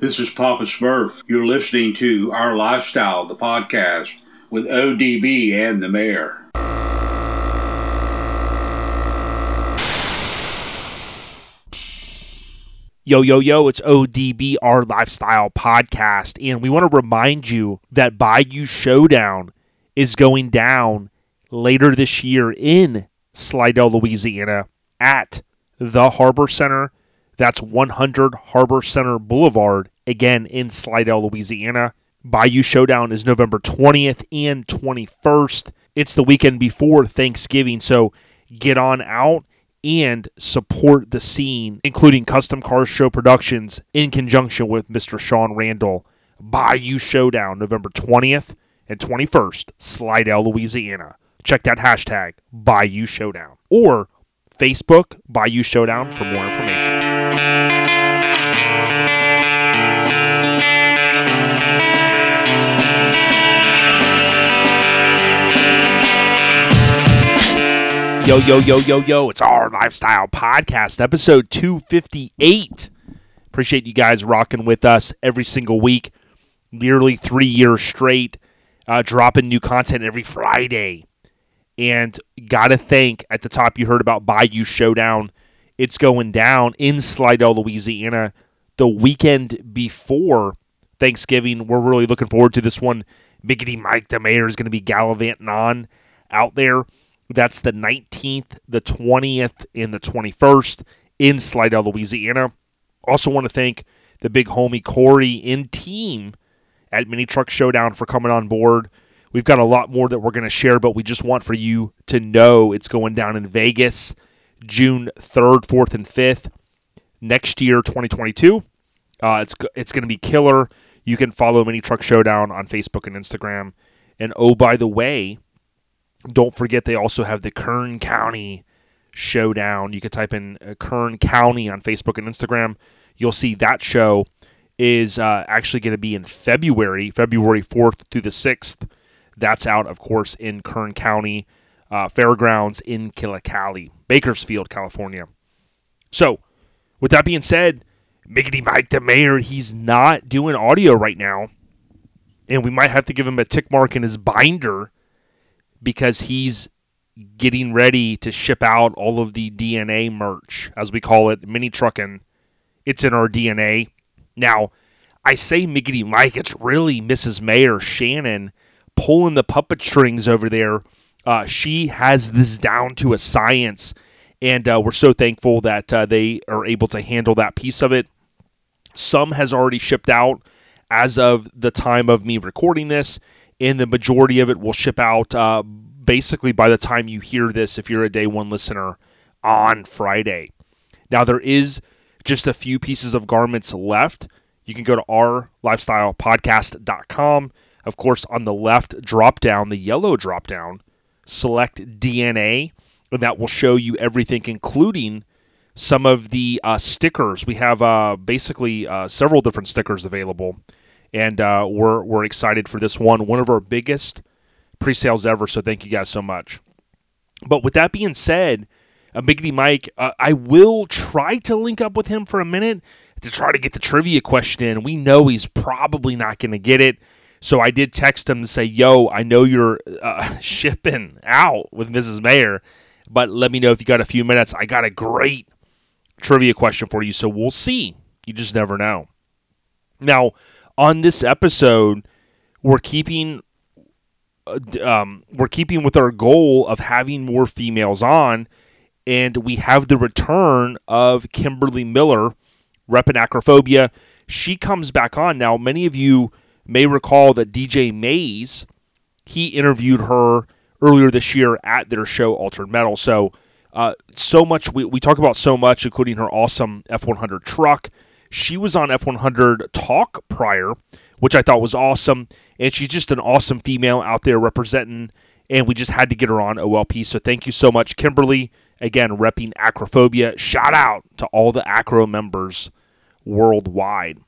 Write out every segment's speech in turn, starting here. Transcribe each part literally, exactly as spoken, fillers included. This is Papa Smurf. You're listening to Our Lifestyle, the podcast, with O D B and the mayor. Yo, yo, yo, it's O D B, Our Lifestyle podcast, and we want to remind you that Bayou Showdown is going down later this year in Slidell, Louisiana, at the Harbor Center. That's one hundred Harbor Center Boulevard, again in Slidell, Louisiana. Bayou Showdown is November twentieth and twenty-first. It's the weekend before Thanksgiving, so get on out and support the scene, including Custom Car Show Productions in conjunction with Mister Sean Randall. Bayou Showdown, November twentieth and twenty-first, Slidell, Louisiana. Check that hashtag, Bayou Showdown, or Facebook, Bayou Showdown, for more information. Yo, yo, yo, yo, yo, it's Our Lifestyle Podcast, episode two fifty-eight. Appreciate you guys rocking with us every single week, nearly three years straight, uh, dropping new content every Friday. And gotta thank, at the top you heard about Bayou Showdown. It's going down in Slidell, Louisiana, the weekend before Thanksgiving. We're really looking forward to this one. Biggity Mike, the mayor, is going to be gallivanting on out there. That's the nineteenth, the twentieth, and the twenty-first in Slidell, Louisiana. Also want to thank the big homie Corey and team at Mini Truck Showdown for coming on board. We've got a lot more that we're going to share, but we just want for you to know it's going down in Vegas June third, fourth, and fifth next year, twenty twenty-two. Uh, it's it's going to be killer. You can follow Mini Truck Showdown on Facebook and Instagram. And oh, by the way, don't forget they also have the Kern County Showdown. You can type in Kern County on Facebook and Instagram. You'll see that show is uh, actually going to be in February, February fourth through the sixth. That's out, of course, in Kern County uh, Fairgrounds in Killically, Bakersfield, California. So, with that being said, Biggity Mike the mayor, he's not doing audio right now, and we might have to give him a tick mark in his binder because he's getting ready to ship out all of the D N A merch, as we call it, mini trucking. It's in our D N A. Now, I say Miggity Mike, it's really Missus Mayor Shannon pulling the puppet strings over there. Uh, she has this down to a science, and uh, we're so thankful that uh, they are able to handle that piece of it. Some has already shipped out as of the time of me recording this, and the majority of it will ship out uh, basically by the time you hear this, if you're a day one listener, on Friday. Now, there is just a few pieces of garments left. You can go to our lifestyle podcast dot com. Of course, on the left drop-down, the yellow drop-down, select D N A, and that will show you everything, including some of the uh, stickers. We have uh, basically uh, several different stickers available, and uh, we're we're excited for this one. One of our biggest pre-sales ever, so thank you guys so much. But with that being said, uh, Biggity Mike, uh, I will try to link up with him for a minute to try to get the trivia question in. We know he's probably not going to get it. So I did text him to say, yo, I know you're uh, shipping out with Missus Mayor, but let me know if you got a few minutes. I got a great trivia question for you, so we'll see. You just never know. Now, on this episode, we're keeping um, we're keeping with our goal of having more females on, and we have the return of Kimberly Miller, repping Acrophobia. She comes back on. Now, many of you may recall that D J Mays, he interviewed her earlier this year at their show Altered Metal. So, uh, so much we, we talk about so much, including her awesome F one hundred truck. She was on F one hundred Talk prior, which I thought was awesome, and she's just an awesome female out there representing. And we just had to get her on O L P. So thank you so much, Kimberly. Again, repping Acrophobia. Shout out to all the Acro members worldwide.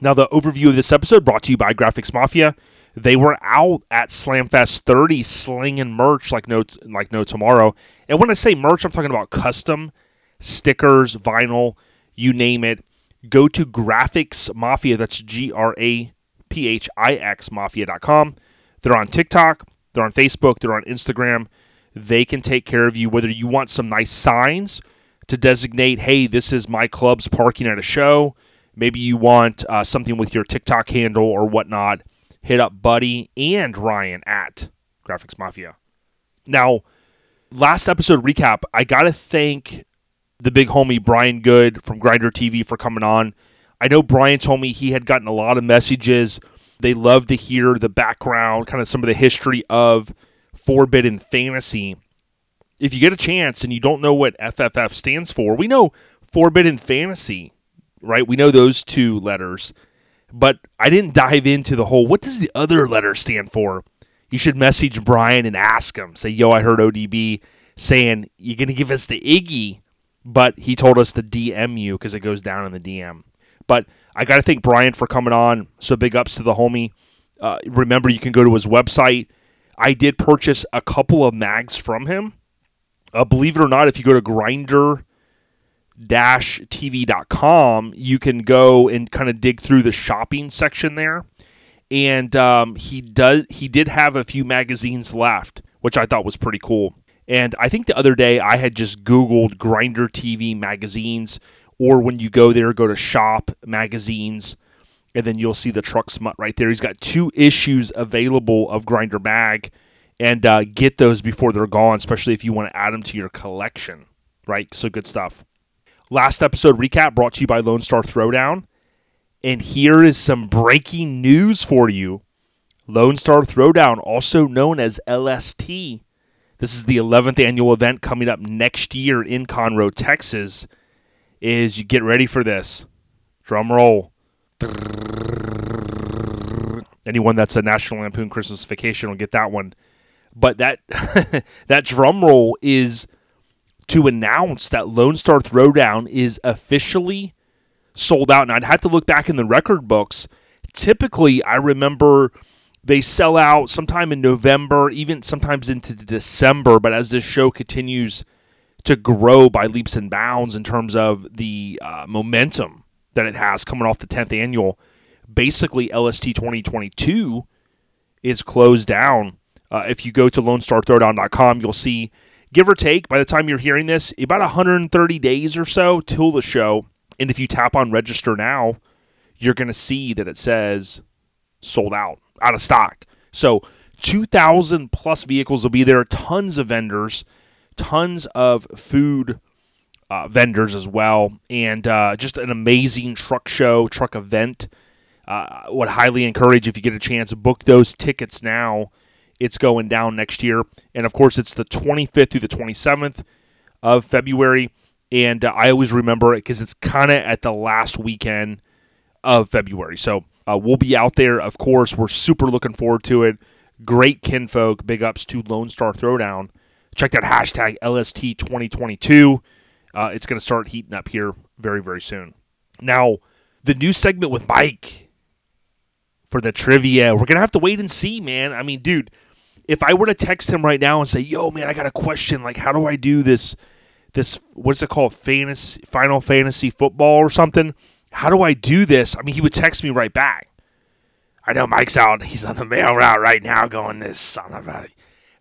Now, the overview of this episode brought to you by Graphics Mafia. They were out at Slamfest thirty slinging merch like no like no tomorrow. And when I say merch, I'm talking about custom stickers, vinyl, you name it. go to Graphics Mafia. That's G R A P H I X Mafia dot com. They're on TikTok. They're on Facebook. They're on Instagram. They can take care of you, whether you want some nice signs to designate, hey, this is my club's parking at a show. Maybe you want uh, something with your TikTok handle or whatnot. Hit up Buddy and Ryan at Graphics Mafia. Now, last episode recap, I got to thank the big homie Brian Good from Grindr T V for coming on. I know Brian told me he had gotten a lot of messages. They love to hear the background, kind of some of the history of Forbidden Fantasy. If you get a chance and you don't know what F F F stands for, we know Forbidden Fantasy, right? We know those two letters. But I didn't dive into the whole, what does the other letter stand for? You should message Brian and ask him. Say, yo, I heard O D B saying, you're going to give us the Iggy, but he told us to D M you because it goes down in the D M. But I got to thank Brian for coming on. So big ups to the homie. Uh, remember, you can go to his website. I did purchase a couple of mags from him. Uh, believe it or not, if you go to Grindr T V dot com, you can go and kind of dig through the shopping section there. And um, he does. He did have a few magazines left, which I thought was pretty cool. And I think the other day I had just Googled Grindr T V magazines, or when you go there, go to shop magazines, and then you'll see the Truck Smut right there. He's got two issues available of Grindr Mag, and uh, get those before they're gone, especially if you want to add them to your collection, right? So good stuff. Last episode recap brought to you by Lone Star Throwdown. And here is some breaking news for you. Lone Star Throwdown, also known as L S T. This is the eleventh annual event coming up next year in Conroe, Texas. Is you get ready for this. Drum roll. Anyone that's a National Lampoon Christmas Vacation will get that one. But that, that drum roll is to announce that Lone Star Throwdown is officially sold out. And I'd have to look back in the record books. Typically, I remember they sell out sometime in November, even sometimes into December. But as this show continues to grow by leaps and bounds in terms of the uh, momentum that it has coming off the tenth annual, basically L S T twenty twenty-two is closed down. Uh, if you go to Lone Star Throwdown dot com, you'll see, give or take, by the time you're hearing this, about one hundred thirty days or so till the show. And if you tap on register now, you're going to see that it says sold out, out of stock. So two thousand plus vehicles will be there, tons of vendors, tons of food uh, vendors as well, and uh, just an amazing truck show, truck event. Uh, I would highly encourage, if you get a chance, book those tickets now. It's going down next year. And, of course, it's the twenty-fifth through the twenty-seventh of February. And uh, I always remember it because it's kind of at the last weekend of February. So uh, we'll be out there, of course. We're super looking forward to it. Great kinfolk. Big ups to Lone Star Throwdown. Check that hashtag L S T twenty twenty-two. Uh, it's going to start heating up here very, very soon. Now, the new segment with Mike for the trivia. We're going to have to wait and see, man. I mean, dude, if I were to text him right now and say, yo, man, I got a question. Like, how do I do this? This, what's it called, fantasy, Final Fantasy football or something? How do I do this? I mean, he would text me right back. I know Mike's out. He's on the mail route right now going, this son of a...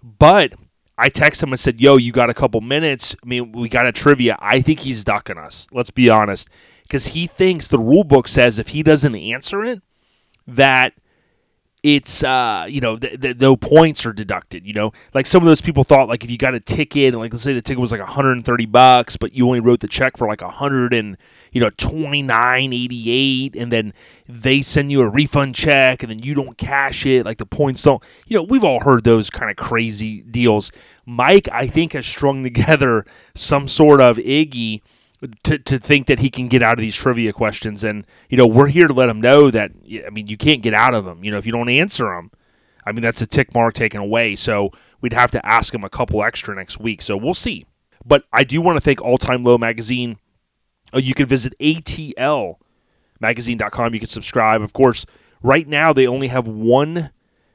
But I text him and said, yo, you got a couple minutes. I mean, we got a trivia. I think he's ducking us. Let's be honest. Because he thinks the rule book says if he doesn't answer it, that it's, uh, you know, th- th- no points are deducted, you know? Like some of those people thought, like, if you got a ticket, and like, let's say the ticket was like one hundred thirty bucks, but you only wrote the check for like one hundred and, you know, twenty-nine eighty-eight, and then they send you a refund check, and then you don't cash it, like the points don't, you know, we've all heard those kind of crazy deals. Mike, I think, has strung together some sort of Iggy to to think that he can get out of these trivia questions. And, you know, we're here to let him know that, I mean, you can't get out of them. You know, if you don't answer them, I mean, that's a tick mark taken away. So we'd have to ask him a couple extra next week. So we'll see. But I do want to thank All Time Low Magazine. You can visit A T L magazine dot com. You can subscribe. Of course, right now they only have one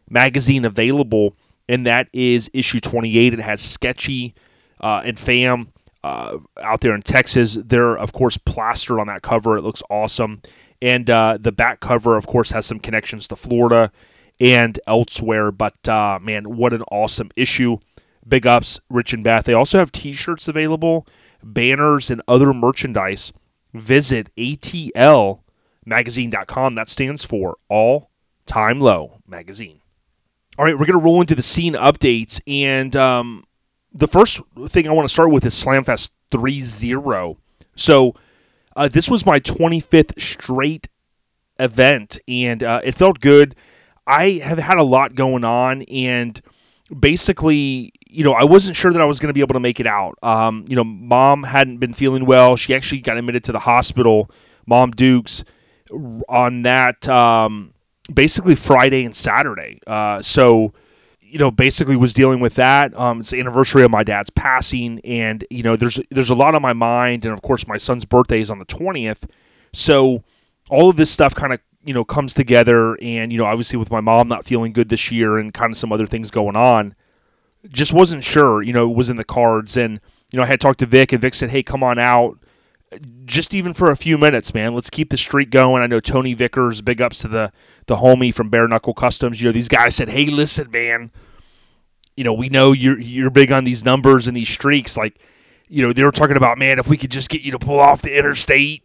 magazine available, and that is issue twenty-eight. It has Sketchy uh, and Fam. uh, out there in Texas. They're, of course, plastered on that cover. It looks awesome. And uh, the back cover, of course, has some connections to Florida and elsewhere. But, uh, man, what an awesome issue. Big ups, Rich and Beth. They also have T-shirts available, banners, and other merchandise. Visit A T L magazine dot com. That stands for All Time Low Magazine. All right, we're going to roll into the scene updates. And um, the first thing I want to start with is Slamfest three zero. So uh, this was my twenty-fifth straight event, and uh, it felt good. I have had a lot going on, and basically, you know, I wasn't sure that I was going to be able to make it out. Um, you know, Mom hadn't been feeling well. She actually got admitted to the hospital, Mom Dukes, on that um, basically Friday and Saturday. Uh, so, you know, basically was dealing with that. Um, it's the anniversary of my dad's passing, and, you know, there's there's a lot on my mind. And, of course, my son's birthday is on the twentieth. So all of this stuff kind of, you know, comes together. And, you know, obviously with my mom not feeling good this year and kind of some other things going on, just wasn't sure, you know, it was in the cards. And, you know, I had talked to Vic, and Vic said, hey, come on out, just even for a few minutes, man. Let's keep the streak going. I know Tony Vickers, big ups to the, the homie from Bare Knuckle Customs. You know, these guys said, hey, listen, man, you know, we know you're, you're big on these numbers and these streaks. Like, you know, they were talking about, man, if we could just get you to pull off the interstate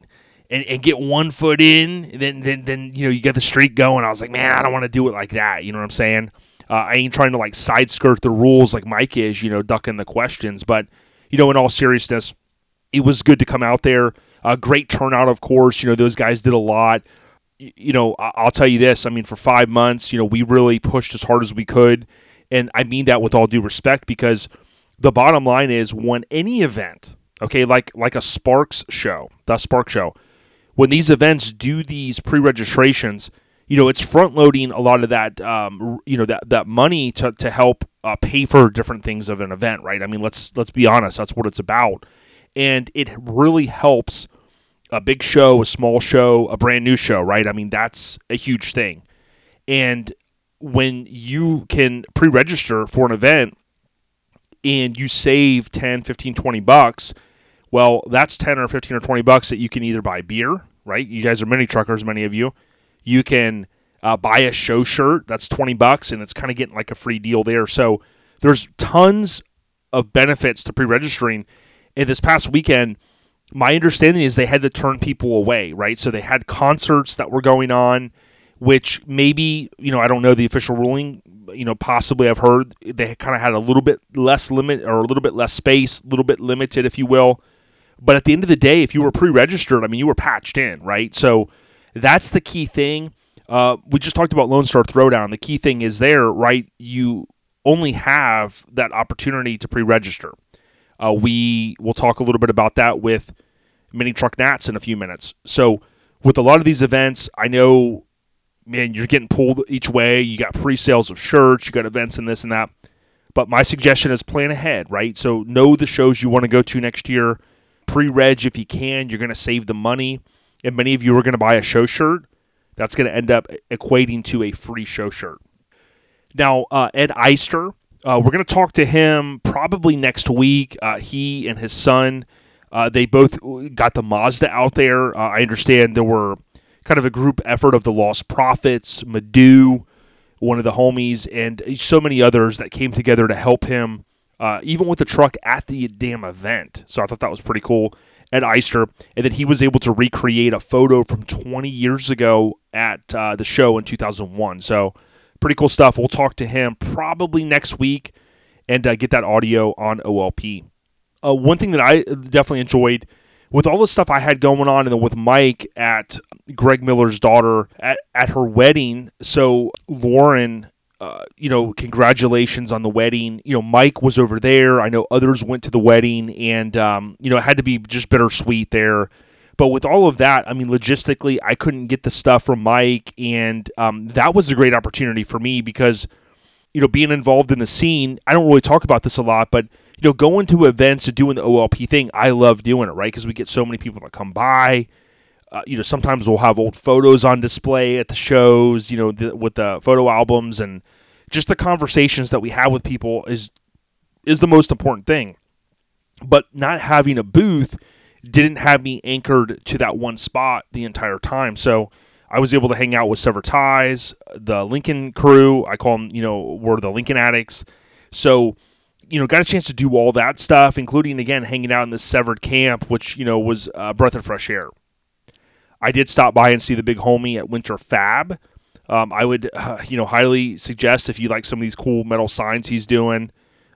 and, and get one foot in, then, then, then, you know, you get the streak going. I was like, man, I don't want to do it like that. You know what I'm saying? Uh, I ain't trying to, like, sideskirt the rules like Mike is, you know, ducking the questions. But, you know, in all seriousness, it was good to come out there. Uh, great turnout, of course. You know, those guys did a lot. Y- you know, I- I'll tell you this. I mean, for five months, you know, we really pushed as hard as we could. And I mean that with all due respect, because the bottom line is, when any event, okay, like like a Sparks show, the Spark Show, when these events do these pre-registrations, you know, it's front-loading a lot of that, um, you know, that that money to to help uh, pay for different things of an event, right? I mean, let's let's be honest, that's what it's about, and it really helps a big show, a small show, a brand new show, right? I mean, that's a huge thing, and when you can pre-register for an event and you save ten, fifteen, twenty bucks, well, that's ten or fifteen or twenty bucks that you can either buy beer, right? You guys are mini truckers, many of you. You can uh, buy a show shirt. That's twenty bucks, and it's kind of getting like a free deal there. So there's tons of benefits to pre-registering. And this past weekend, my understanding is they had to turn people away, right? So they had concerts that were going on, which maybe, you know, I don't know the official ruling, you know, possibly I've heard they kind of had a little bit less limit or a little bit less space, a little bit limited, if you will. But at the end of the day, if you were pre-registered, I mean, you were patched in, right? So that's the key thing. Uh, we just talked about Lone Star Throwdown. The key thing is there, right? You only have that opportunity to pre-register. Uh, we will talk a little bit about that with Mini Truck Nats in a few minutes. So with a lot of these events, I know, man, you're getting pulled each way. You got pre-sales of shirts. You got events and this and that. But my suggestion is plan ahead, right? So know the shows you want to go to next year. Pre-reg if you can. You're going to save the money. If many of you are going to buy a show shirt, that's going to end up equating to a free show shirt. Now, uh, Ed Eister, uh, we're going to talk to him probably next week. Uh, he and his son, uh, they both got the Mazda out there. Uh, I understand there were kind of a group effort of the Lost Prophets, Madhu, one of the homies, and so many others that came together to help him, uh, even with the truck at the damn event. So I thought that was pretty cool. Ed Eister, and that he was able to recreate a photo from twenty years ago at uh, the show in two thousand one. So pretty cool stuff. We'll talk to him probably next week and uh, get that audio on O L P. Uh, one thing that I definitely enjoyed with all the stuff I had going on, and then with Mike at Greg Miller's daughter at, at her wedding. So Lauren, uh, you know, congratulations on the wedding. You know, Mike was over there. I know others went to the wedding, and, um, you know, it had to be just bittersweet there. But with all of that, I mean, logistically, I couldn't get the stuff from Mike, and um, that was a great opportunity for me because, you know, being involved in the scene, I don't really talk about this a lot, but, you know, going to events and doing the O L P thing, I love doing it, right? Because we get so many people that come by. Uh, you know, sometimes we'll have old photos on display at the shows, you know, the, with the photo albums, and just the conversations that we have with people is is the most important thing. But not having a booth didn't have me anchored to that one spot the entire time. So I was able to hang out with Sever Ties, the Lincoln crew. I call them, you know, were the Lincoln Addicts. So, you know, got a chance to do all that stuff, including, again, hanging out in this severed camp, which, you know, was a breath of fresh air. I did stop by and see the big homie at Winter Fab. Um, I would, uh, you know, highly suggest if you like some of these cool metal signs he's doing,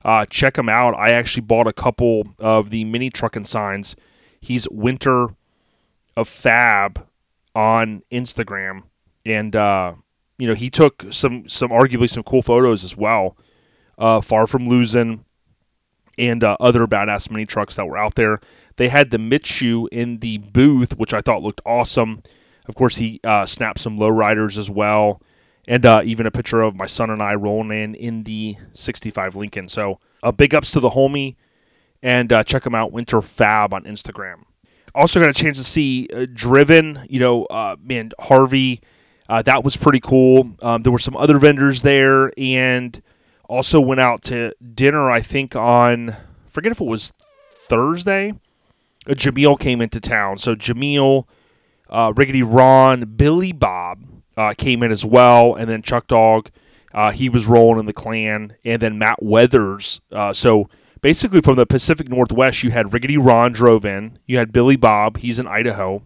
uh, check him out. I actually bought a couple of the mini trucking signs. He's Winter of Fab on Instagram. And, uh, you know, he took some, some arguably some cool photos as well. Uh, Far From Losing, and uh, other badass mini trucks that were out there. They had the Michu in the booth, which I thought looked awesome. Of course, he uh, snapped some lowriders as well, and uh, even a picture of my son and I rolling in in the sixty-five Lincoln. So uh, big ups to the homie, and uh, check him out, Winter Fab on Instagram. Also got a chance to see uh, Driven, you know, uh, man, Harvey. Uh, that was pretty cool. Um, there were some other vendors there, and also went out to dinner, I think, on, forget if it was Thursday. Jamil came into town. So Jamil, uh, Riggedy Ron, Billy Bob uh, came in as well. And then Chuck Dog, uh, he was rolling in the clan. And then Matt Weathers. Uh, so basically from the Pacific Northwest, you had Riggedy Ron drove in. You had Billy Bob. He's in Idaho.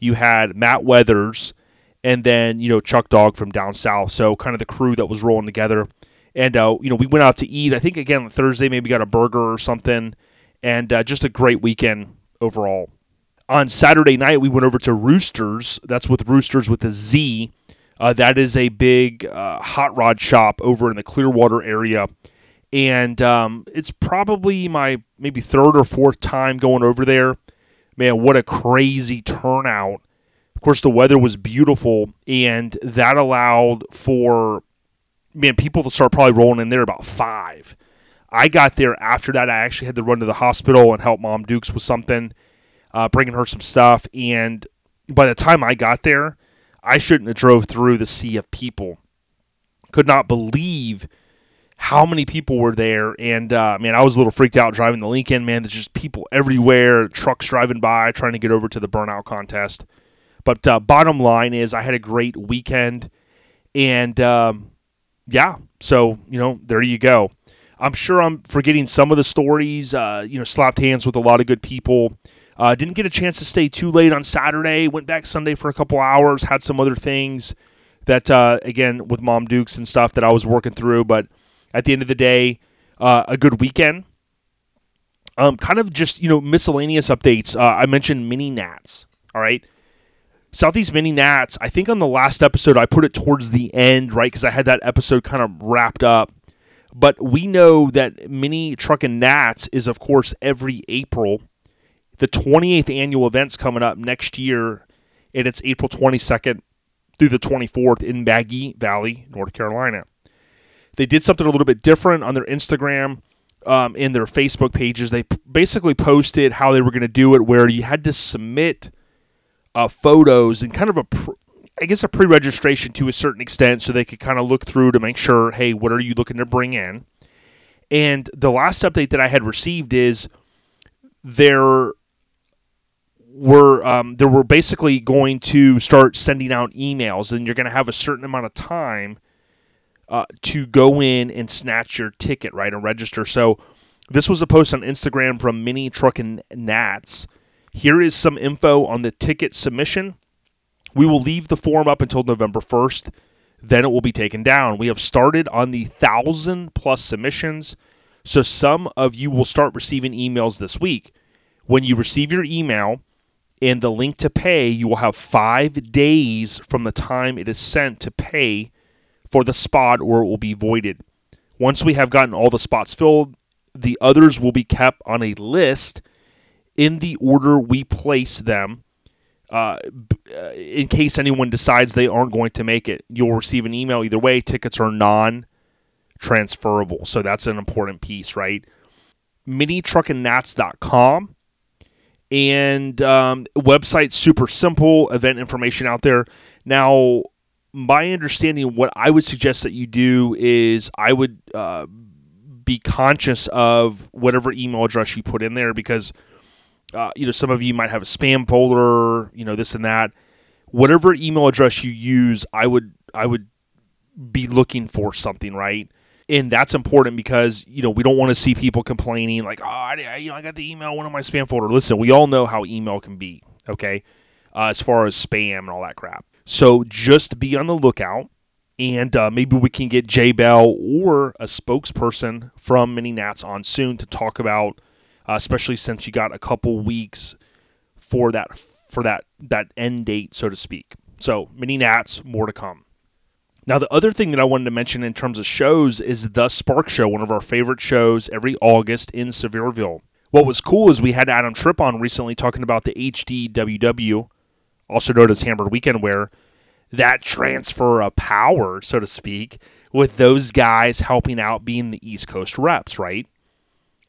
You had Matt Weathers. And then, you know, Chuck Dog from down south. So kind of the crew that was rolling together. And, uh, you know, we went out to eat, I think, again, on Thursday, maybe got a burger or something. And uh, just a great weekend overall. On Saturday night, we went over to Roosters. That's with Roosters with a Z. Uh, that is a big uh, hot rod shop over in the Clearwater area. And um, it's probably my maybe third or fourth time going over there. Man, what a crazy turnout. Of course, the weather was beautiful, and that allowed for... Man, people will start probably rolling in there about five. I got there after that. I actually had to run to the hospital and help Mom Dukes with something, uh, bringing her some stuff. And by the time I got there, I shouldn't have drove through the sea of people. Could not believe how many people were there. And, uh, man, I was a little freaked out driving the Lincoln. Man, there's just people everywhere, trucks driving by, trying to get over to the burnout contest. But uh, bottom line is I had a great weekend. And... Um, Yeah, so, you know, there you go. I'm sure I'm forgetting some of the stories, uh, you know, slapped hands with a lot of good people. Uh, didn't get a chance to stay too late on Saturday, went back Sunday for a couple hours, had some other things that, uh, again, with Mom Dukes and stuff that I was working through. But at the end of the day, uh, a good weekend. Um, kind of just, you know, miscellaneous updates. Uh, I mentioned Mini Nats, all right? Southeast Mini Nats, I think on the last episode, I put it towards the end, right, because I had that episode kind of wrapped up. But we know that Mini Truckin' Nats is, of course, every April. The twenty-eighth annual event's coming up next year, and it's April twenty-second through the twenty-fourth in Maggie Valley, North Carolina. They did something a little bit different on their Instagram um, and their Facebook pages. They p- basically posted how they were going to do it, where you had to submit... Uh, photos and kind of a, pre- I guess, a pre-registration to a certain extent so they could kind of look through to make sure, hey, what are you looking to bring in? And the last update that I had received is there were um, there were basically going to start sending out emails, and you're going to have a certain amount of time uh, to go in and snatch your ticket, right, and register. So this was a post on Instagram from Mini Truckin' Nats. Here is some info on the ticket submission. We will leave the form up until November first. Then it will be taken down. We have started on the one thousand plus submissions, so some of you will start receiving emails this week. When you receive your email and the link to pay, you will have five days from the time it is sent to pay for the spot, or it will be voided. Once we have gotten all the spots filled, the others will be kept on a list in the order we place them, uh, in case anyone decides they aren't going to make it. You'll receive an email either way. Tickets are non-transferable, so that's an important piece, right? mini truckin nats dot com, and um, website's super simple, event information out there. Now, my understanding, what I would suggest that you do is I would uh, be conscious of whatever email address you put in there, because uh, you know, some of you might have a spam folder, you know, this and that. Whatever email address you use, I would I would be looking for something, right? And that's important because, you know, we don't want to see people complaining like, oh, I, you know, I got the email, went in my spam folder. Listen, we all know how email can be, okay, uh, as far as spam and all that crap. So just be on the lookout, and uh, maybe we can get Jay Bell or a spokesperson from Mini Nats on soon to talk about, uh, especially since you got a couple weeks for that for that that end date, so to speak. So Mini Nats, more to come. Now, the other thing that I wanted to mention in terms of shows is the Spark Show, one of our favorite shows every August in Sevierville. What was cool is we had Adam Tripp on recently talking about the H D W W, also known as Hamburg Weekend, where that transfer of power, so to speak, with those guys helping out being the East Coast reps, right?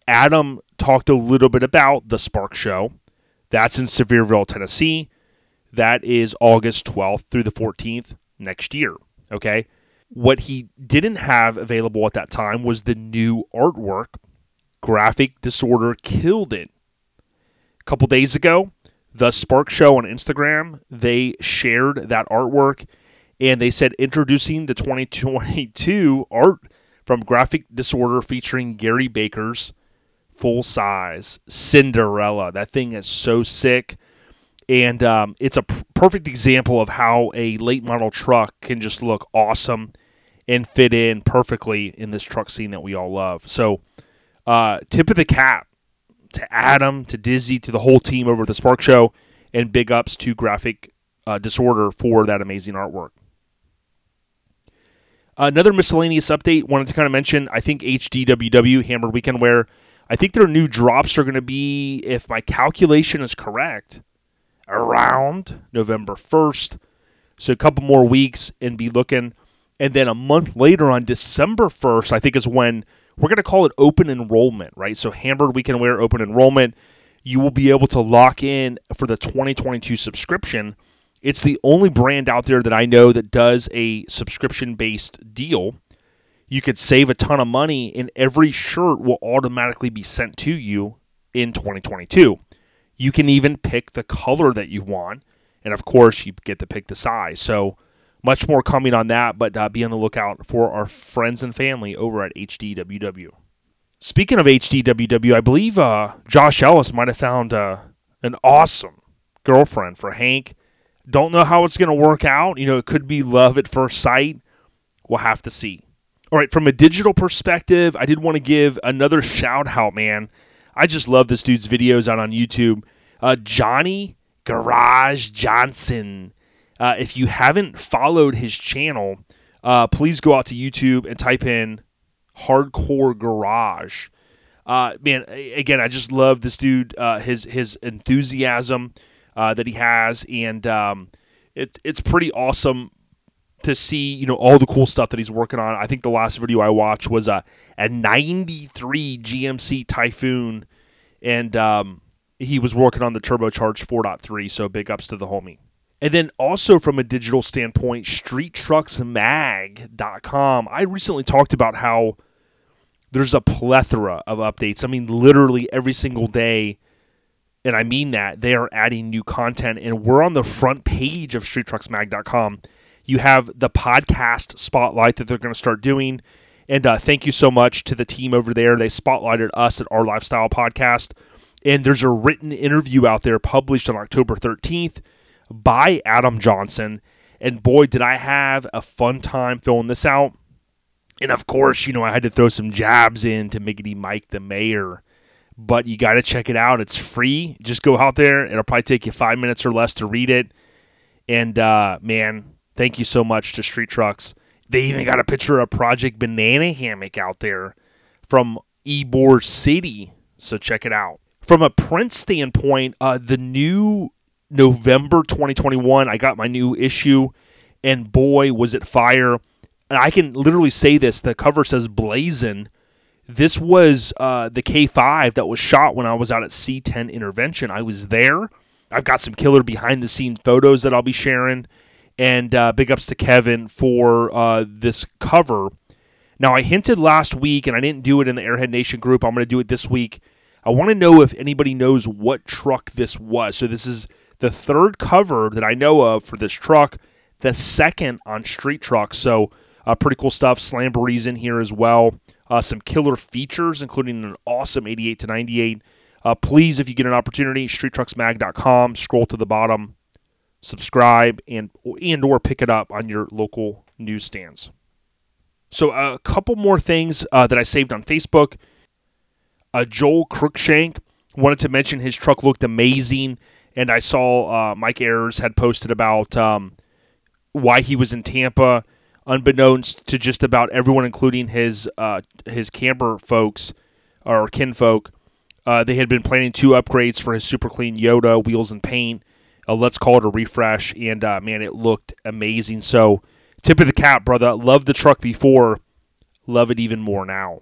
Adam talked a little bit about the Spark Show. That's in Sevierville, Tennessee. That is August twelfth through the fourteenth next year. Okay, what he didn't have available at that time was the new artwork. Graphic Disorder killed it. A couple days ago, the Spark Show on Instagram, they shared that artwork, and they said, introducing the twenty twenty-two art from Graphic Disorder featuring Gary Baker's full-size Cinderella. That thing is so sick. And um, it's a p- perfect example of how a late model truck can just look awesome and fit in perfectly in this truck scene that we all love. So uh, tip of the cap to Adam, to Dizzy, to the whole team over at the Spark Show, and big ups to Graphic uh, Disorder for that amazing artwork. Another miscellaneous update wanted to kind of mention, I think H D W W, Hamburg Weekend Wear, I think their new drops are going to be, if my calculation is correct, around November first. So a couple more weeks and be looking. And then a month later on December first, I think is when we're going to call it open enrollment, right? So Hamburg Weekend Wear open enrollment. You will be able to lock in for the twenty twenty-two subscription. It's the only brand out there that I know that does a subscription-based deal. You could save a ton of money, and every shirt will automatically be sent to you in twenty twenty-two. You can even pick the color that you want. And, of course, you get to pick the size. So much more coming on that, but uh, be on the lookout for our friends and family over at H D W W. Speaking of H D W W, I believe uh, Josh Ellis might have found uh, an awesome girlfriend for Hank. Don't know how it's going to work out. You know, it could be love at first sight. We'll have to see. All right, from a digital perspective, I did want to give another shout-out, man. I just love this dude's videos out on YouTube. Uh, Johnny Garage Johnson. Uh, if you haven't followed his channel, uh, please go out to YouTube and type in Hardcore Garage. Uh, man, again, I just love this dude, uh, his his enthusiasm uh, that he has. And um, it, it's pretty awesome to see, you know, all the cool stuff that he's working on. I think the last video I watched was a, a ninety-three G M C Typhoon, and um, he was working on the turbocharged four point three, so big ups to the homie. And then also from a digital standpoint, Street Trucks Mag dot com. I recently talked about how there's a plethora of updates. I mean, literally every single day, and I mean that, they are adding new content, and we're on the front page of Street Trucks Mag dot com. You have the podcast spotlight that they're going to start doing. And uh, thank you so much to the team over there. They spotlighted us at Our Lifestyle Podcast. And there's a written interview out there published on October thirteenth by Adam Johnson. And boy, did I have a fun time filling this out. And of course, you know, I had to throw some jabs in to Miggity Mike the Mayor. But you got to check it out. It's free. Just go out there. It'll probably take you five minutes or less to read it. And uh, man... thank you so much to Street Trucks. They even got a picture of Project Banana Hammock out there from Ybor City, so check it out. From a print standpoint, uh, the new November twenty twenty-one, I got my new issue, and boy, was it fire. And I can literally say this. The cover says Blazin'. This was uh, the K five that was shot when I was out at C ten Intervention. I was there. I've got some killer behind-the-scenes photos that I'll be sharing. And uh, big ups to Kevin for uh, this cover. Now, I hinted last week, and I didn't do it in the Airhead Nation group. I'm going to do it this week. I want to know if anybody knows what truck this was. So this is the third cover that I know of for this truck, the second on Street Trucks. So uh, pretty cool stuff. Slamberee's in here as well. Uh, some killer features, including an awesome eighty-eight to ninety-eight. Uh, please, if you get an opportunity, street trucks mag dot com, scroll to the bottom, subscribe, and, and or pick it up on your local newsstands. So a couple more things uh, that I saved on Facebook. Uh, Joel Cruikshank wanted to mention his truck looked amazing, and I saw uh, Mike Ayers had posted about um, why he was in Tampa, unbeknownst to just about everyone, including his uh, his camper folks or kinfolk. Uh, they had been planning two upgrades for his super clean Yoda, wheels and paint. Uh, let's call it a refresh, and uh, man, it looked amazing. So tip of the cap, brother. Loved the truck before. Love it even more now.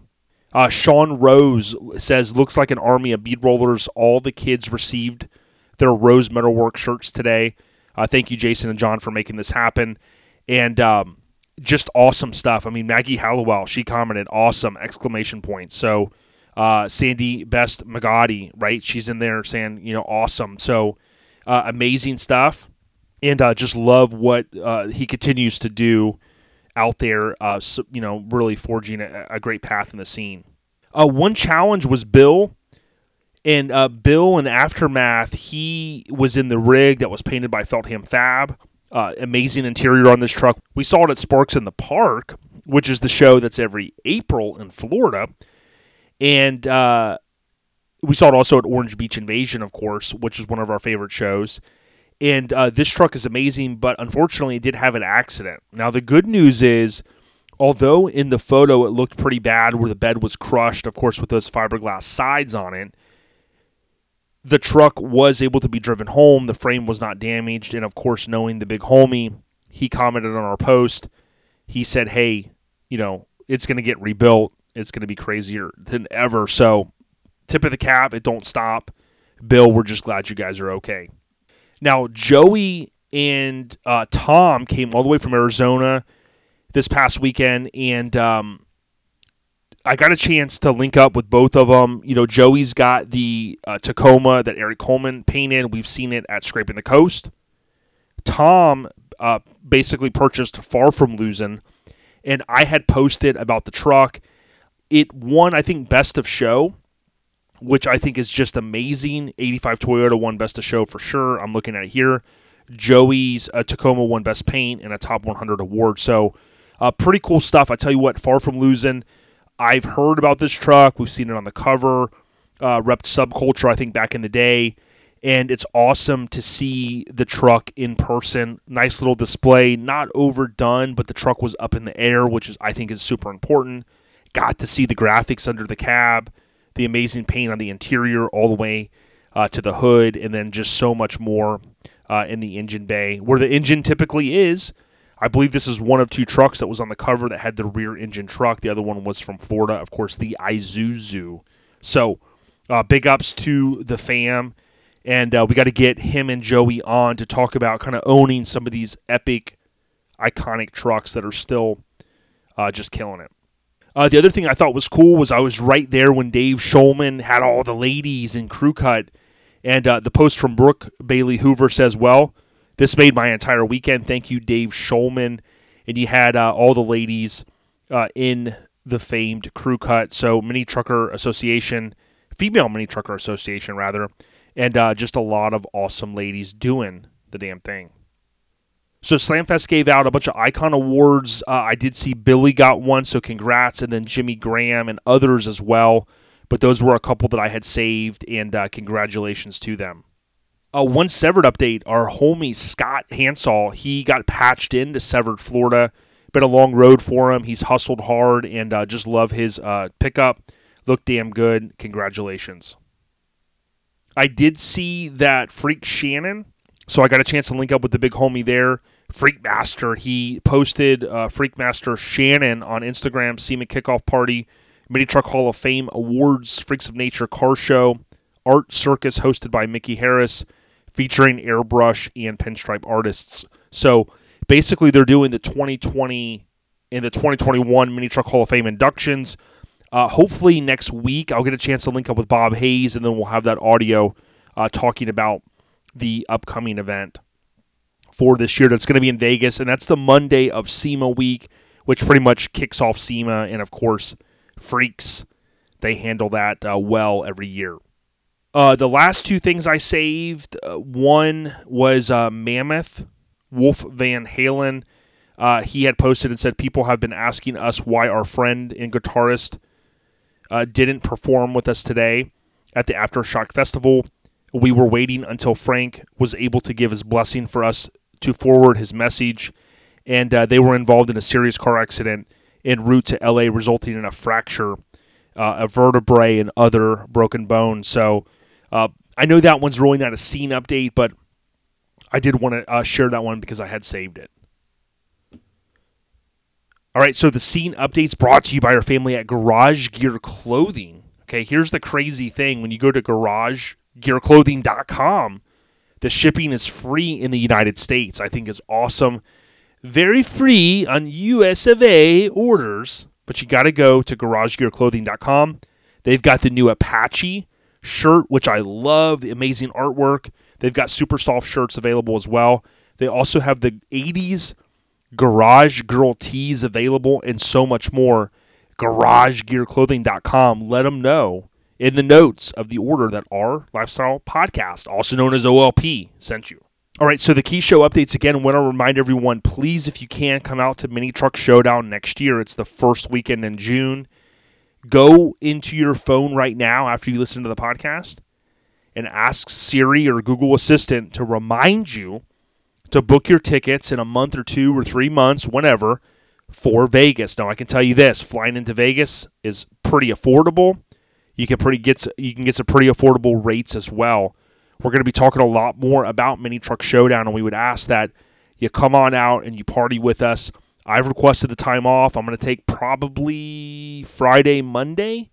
Uh, Sean Rose says, looks like an army of bead rollers. All the kids received their Rose Metalwork shirts today. Uh, thank you, Jason and John, for making this happen. And um, just awesome stuff. I mean, Maggie Halliwell, she commented, awesome, exclamation point. So uh, Sandy Best Magadi, right? She's in there saying, you know, awesome. So uh, amazing stuff. And uh, just love what uh, he continues to do out there, uh, so, you know, really forging a, a great path in the scene. Uh, one challenge was Bill. And uh, Bill in Aftermath, he was in the rig that was painted by Feltham Fab. Uh, amazing interior on this truck. We saw it at Sparks in the Park, which is the show that's every April in Florida. And uh, we saw it also at Orange Beach Invasion, of course, which is one of our favorite shows. And uh, this truck is amazing, but unfortunately it did have an accident. Now, the good news is, although in the photo it looked pretty bad where the bed was crushed, of course, with those fiberglass sides on it, the truck was able to be driven home. The frame was not damaged. And, of course, knowing the big homie, he commented on our post. He said, hey, you know, it's going to get rebuilt. It's going to be crazier than ever. So tip of the cap, it don't stop. Bill, we're just glad you guys are okay. Now, Joey and uh, Tom came all the way from Arizona this past weekend, and um, I got a chance to link up with both of them. You know, Joey's got the uh, Tacoma that Eric Coleman painted. We've seen it at Scraping the Coast. Tom uh, basically purchased Far From Losing, and I had posted about the truck. It won, I think, Best of Show, which I think is just amazing. eighty-five Toyota won Best of Show for sure. I'm looking at it here. Joey's uh, Tacoma won Best Paint and a Top one hundred award. So uh, pretty cool stuff. I tell you what, Far From Losing, I've heard about this truck. We've seen it on the cover. Uh, repped Subculture, I think, back in the day. And it's awesome to see the truck in person. Nice little display. Not overdone, but the truck was up in the air, which is I think is super important. Got to see the graphics under the cab. The amazing paint on the interior all the way uh, to the hood, and then just so much more uh, in the engine bay, where the engine typically is. I believe this is one of two trucks that was on the cover that had the rear engine truck. The other one was from Florida, of course, the Isuzu. So uh, big ups to the fam, and uh, we got to get him and Joey on to talk about kind of owning some of these epic, iconic trucks that are still uh, just killing it. Uh, the other thing I thought was cool was I was right there when Dave Shulman had all the ladies in Crew Cut. And uh, the post from Brooke Bailey Hoover says, well, this made my entire weekend. Thank you, Dave Shulman. And he had uh, all the ladies uh, in the famed Crew Cut. So Mini Trucker Association, female Mini Trucker Association, rather. And uh, just a lot of awesome ladies doing the damn thing. So Slamfest gave out a bunch of icon awards. Uh, I did see Billy got one, so congrats, and then Jimmy Graham and others as well. But those were a couple that I had saved, and uh, congratulations to them. Uh, one severed update, our homie Scott Hansall, he got patched into Severed, Florida. Been a long road for him. He's hustled hard, and uh, just love his uh, pickup. Looked damn good. Congratulations. I did see that Freak Shannon. So I got a chance to link up with the big homie there, Freakmaster. He posted uh, Freakmaster Shannon on Instagram, Seaman Kickoff Party, Mini Truck Hall of Fame Awards, Freaks of Nature Car Show, Art Circus hosted by Mickey Harris, featuring airbrush and pinstripe artists. So basically they're doing the twenty twenty in the twenty twenty-one Mini Truck Hall of Fame inductions. Uh, hopefully next week I'll get a chance to link up with Bob Hayes, and then we'll have that audio uh, talking about the upcoming event for this year that's going to be in Vegas, and that's the Monday of SEMA week, which pretty much kicks off SEMA, and of course, Freaks. They handle that uh, well every year. Uh, the last two things I saved, uh, one was uh, Mammoth, Wolf Van Halen. Uh, he had posted and said, people have been asking us why our friend and guitarist uh, didn't perform with us today at the Aftershock Festival. We were waiting until Frank was able to give his blessing for us to forward his message, and uh, they were involved in a serious car accident en route to L A, resulting in a fracture, uh, a vertebrae, and other broken bones. So uh, I know that one's really not a scene update, but I did want to uh, share that one because I had saved it. All right, so the scene update's brought to you by our family at Garage Gear Clothing. Okay, here's the crazy thing. When you go to garage gear clothing dot com, the shipping is free in the United States. I think it's awesome. Very free on U S of A orders, but you got to go to garage gear clothing dot com. They've got the new Apache shirt, which I love, the amazing artwork. They've got super soft shirts available as well. They also have the eighties Garage Girl tees available and so much more. garage gear clothing dot com. Let them know in the notes of the order that our Lifestyle Podcast, also known as O L P, sent you. All right, so the key show updates again. I want to remind everyone, please, if you can, come out to Mini Truck Showdown next year. It's the first weekend in June. Go into your phone right now after you listen to the podcast and ask Siri or Google Assistant to remind you to book your tickets in a month or two or three months, whenever, for Vegas. Now, I can tell you this, flying into Vegas is pretty affordable. You can pretty get you can get some pretty affordable rates as well. We're going to be talking a lot more about Mini Truck Showdown, and we would ask that you come on out and you party with us. I've requested the time off. I'm going to take probably Friday, Monday,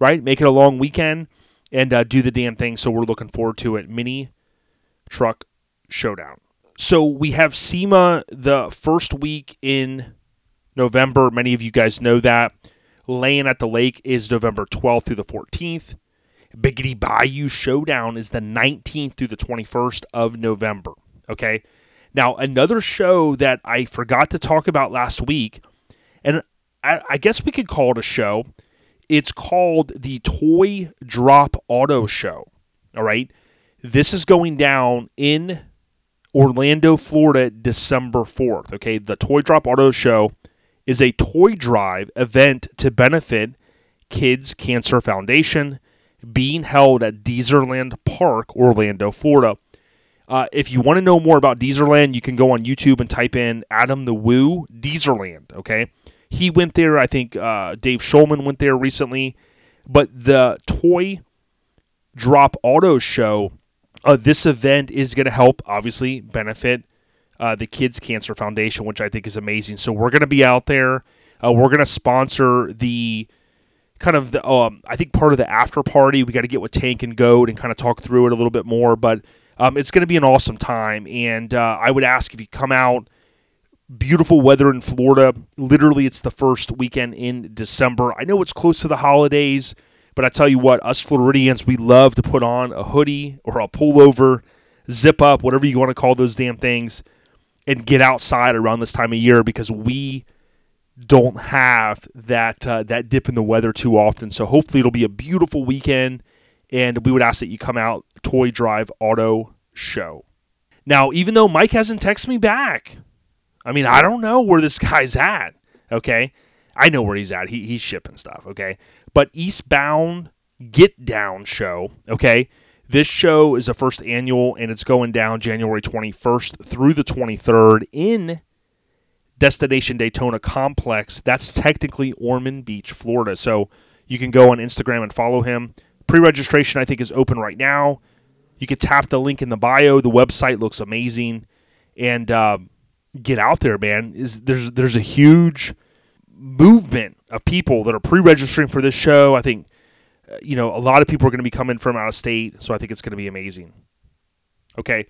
right? Make it a long weekend and uh, do the damn thing. So we're looking forward to it. Mini Truck Showdown. So we have SEMA the first week in November. Many of you guys know that. Laying at the Lake is November twelfth through the fourteenth. Biggity Bayou Showdown is the nineteenth through the twenty-first of November, okay? Now, another show that I forgot to talk about last week, and I, I guess we could call it a show, it's called the Toy Drop Auto Show, all right? This is going down in Orlando, Florida, December fourth, okay? The Toy Drop Auto Show is a toy drive event to benefit Kids Cancer Foundation, being held at Deezerland Park, Orlando, Florida. Uh, if you want to know more about Deezerland, you can go on YouTube and type in Adam the Woo Deezerland, okay? He went there. I think uh, Dave Shulman went there recently. But the Toy Drop Auto Show, uh, this event is going to help, obviously, benefit uh, the Kids Cancer Foundation, which I think is amazing. So we're going to be out there. Uh, we're going to sponsor the... Kind of, the, um, I think part of the after party, we got to get with Tank and Goat and kind of talk through it a little bit more. But um, it's going to be an awesome time. And uh, I would ask if you come out, beautiful weather in Florida. Literally, it's the first weekend in December. I know it's close to the holidays, but I tell you what, us Floridians, we love to put on a hoodie or a pullover, zip up, whatever you want to call those damn things, and get outside around this time of year because we don't have that uh, that dip in the weather too often. So hopefully it'll be a beautiful weekend, and we would ask that you come out. Toy Drive Auto Show. Now, even though Mike hasn't texted me back, I mean, I don't know where this guy's at, okay? I know where he's at. He, he's shipping stuff, okay? But Eastbound Get Down Show, okay? This show is the first annual, and it's going down January twenty-first through the twenty-third in Destination Daytona Complex. That's technically Ormond Beach, Florida. So you can go on Instagram and follow him. Pre-registration, I think, is open right now. You can tap the link in the bio. The website looks amazing. And uh, get out there, man. Is there's there's a huge movement of people that are pre-registering for this show. I think, you know, a lot of people are going to be coming from out of state. So I think it's going to be amazing. Okay.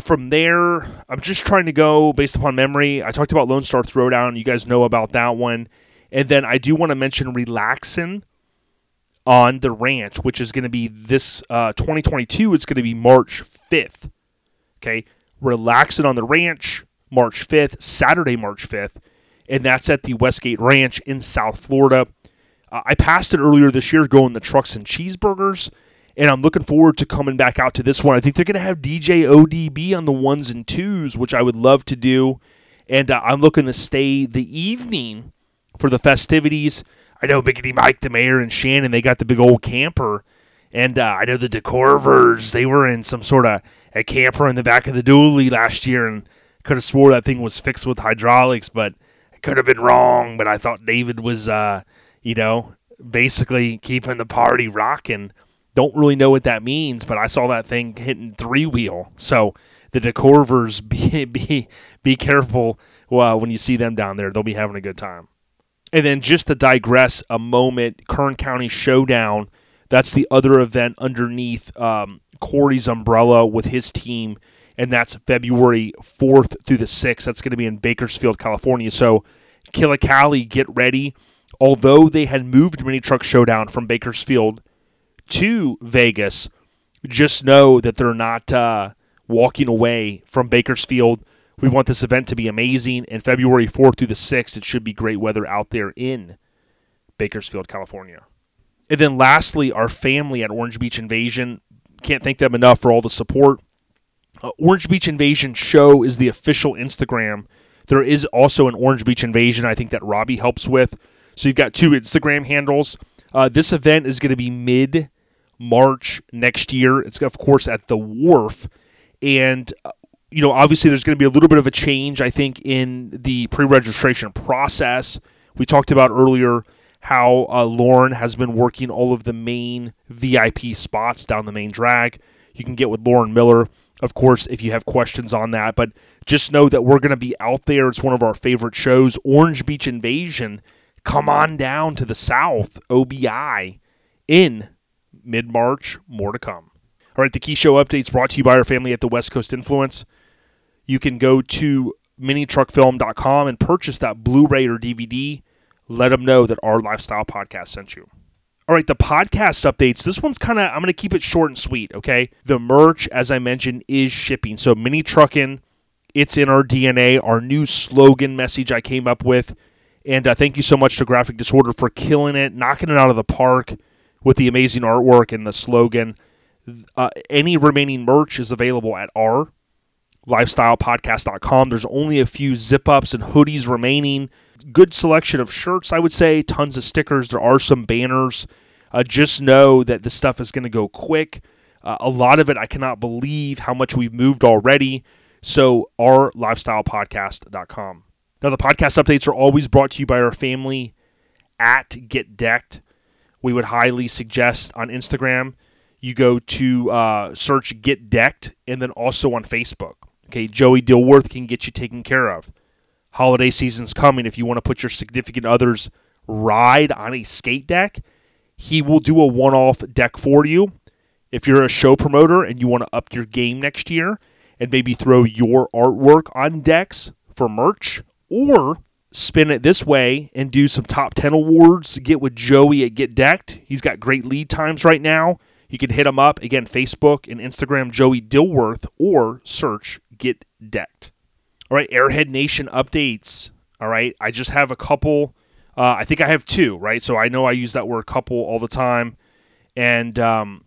From there, I'm just trying to go based upon memory. I talked about Lone Star Throwdown. You guys know about that one. And then I do want to mention Relaxin' on the Ranch, which is going to be this uh, twenty twenty-two. It's going to be March fifth. Okay, Relaxin' on the Ranch, March fifth, Saturday, March fifth. And that's at the Westgate Ranch in South Florida. Uh, I passed it earlier this year going to Trucks and Cheeseburgers. And I'm looking forward to coming back out to this one. I think they're going to have D J O D B on the ones and twos, which I would love to do. And uh, I'm looking to stay the evening for the festivities. I know Biggity Mike, the mayor, and Shannon, they got the big old camper. And uh, I know the Decorvers, they were in some sort of a camper in the back of the dually last year. And could have swore that thing was fixed with hydraulics, but I could have been wrong. But I thought David was, uh, you know, basically keeping the party rocking. Don't really know what that means, but I saw that thing hitting three-wheel. So the Decorvers, be be, be careful uh, when you see them down there. They'll be having a good time. And then just to digress a moment, Kern County Showdown, that's the other event underneath um, Corey's umbrella with his team, and that's February fourth through the sixth. That's going to be in Bakersfield, California. So Killicali, get ready. Although they had moved Mini Truck Showdown from Bakersfield to Vegas, just know that they're not uh, walking away from Bakersfield. We want this event to be amazing, and February fourth through the sixth, it should be great weather out there in Bakersfield, California. And then lastly, our family at Orange Beach Invasion. Can't thank them enough for all the support. Uh, Orange Beach Invasion Show is the official Instagram. There is also an Orange Beach Invasion, I think, that Robbie helps with. So you've got two Instagram handles. Uh, this event is going to be mid-March next year. It's, of course, at the Wharf. And, uh, you know, obviously there's going to be a little bit of a change, I think, in the pre-registration process. We talked about earlier how uh, Lauren has been working all of the main V I P spots down the main drag. You can get with Lauren Miller, of course, if you have questions on that. But just know that we're going to be out there. It's one of our favorite shows, Orange Beach Invasion. Come on down to the South, O B I, in mid-March. More to come. All right, the Key Show Update's brought to you by our family at the West Coast Influence. You can go to mini truck film dot com and purchase that Blu-ray or D V D. Let them know that Our Lifestyle Podcast sent you. All right, the podcast updates. This one's kind of, I'm going to keep it short and sweet, okay? The merch, as I mentioned, is shipping. So Mini Truckin', it's in our D N A, our new slogan message I came up with. And uh, thank you so much to Graphic Disorder for killing it, knocking it out of the park with the amazing artwork and the slogan. Uh, any remaining merch is available at our lifestyle podcast dot com. There's only a few zip-ups and hoodies remaining. Good selection of shirts, I would say. Tons of stickers. There are some banners. Uh, just know that this stuff is going to go quick. Uh, a lot of it, I cannot believe how much we've moved already. So our lifestyle podcast dot com. Now, the podcast updates are always brought to you by our family at Get Decked. We would highly suggest on Instagram you go to uh, search Get Decked and then also on Facebook. Okay, Joey Dilworth can get you taken care of. Holiday season's coming. If you want to put your significant other's ride on a skate deck, he will do a one-off deck for you. If you're a show promoter and you want to up your game next year and maybe throw your artwork on decks for merch, or spin it this way and do some top ten awards. Get with Joey at Get Decked. He's got great lead times right now. You can hit him up. Again, Facebook and Instagram, Joey Dilworth, or search Get Decked. All right, Airhead Nation updates. All right, I just have a couple. Uh, I think I have two, right? So I know I use that word couple all the time. And um,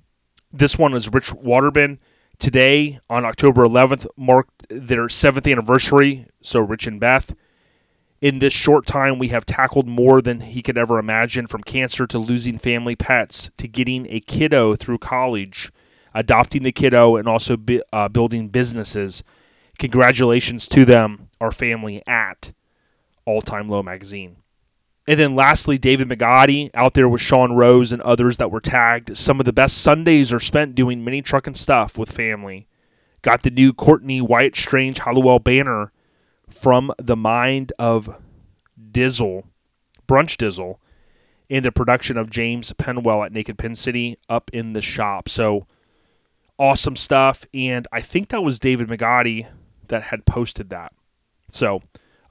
this one is Rich Waterbin. Today, on October eleventh, marked their seventh anniversary. So Rich and Beth. In this short time, we have tackled more than he could ever imagine, from cancer to losing family pets to getting a kiddo through college, adopting the kiddo, and also bi- uh, building businesses. Congratulations to them, our family at All Time Low Magazine. And then lastly, David McGaughty out there with Sean Rose and others that were tagged. Some of the best Sundays are spent doing mini trucking stuff with family. Got the new Courtney Wyatt Strange Hollowell banner from the mind of Dizzle, Brunch Dizzle, in the production of James Penwell at Naked Pin City up in the shop. So awesome stuff. And I think that was David Magatti that had posted that. So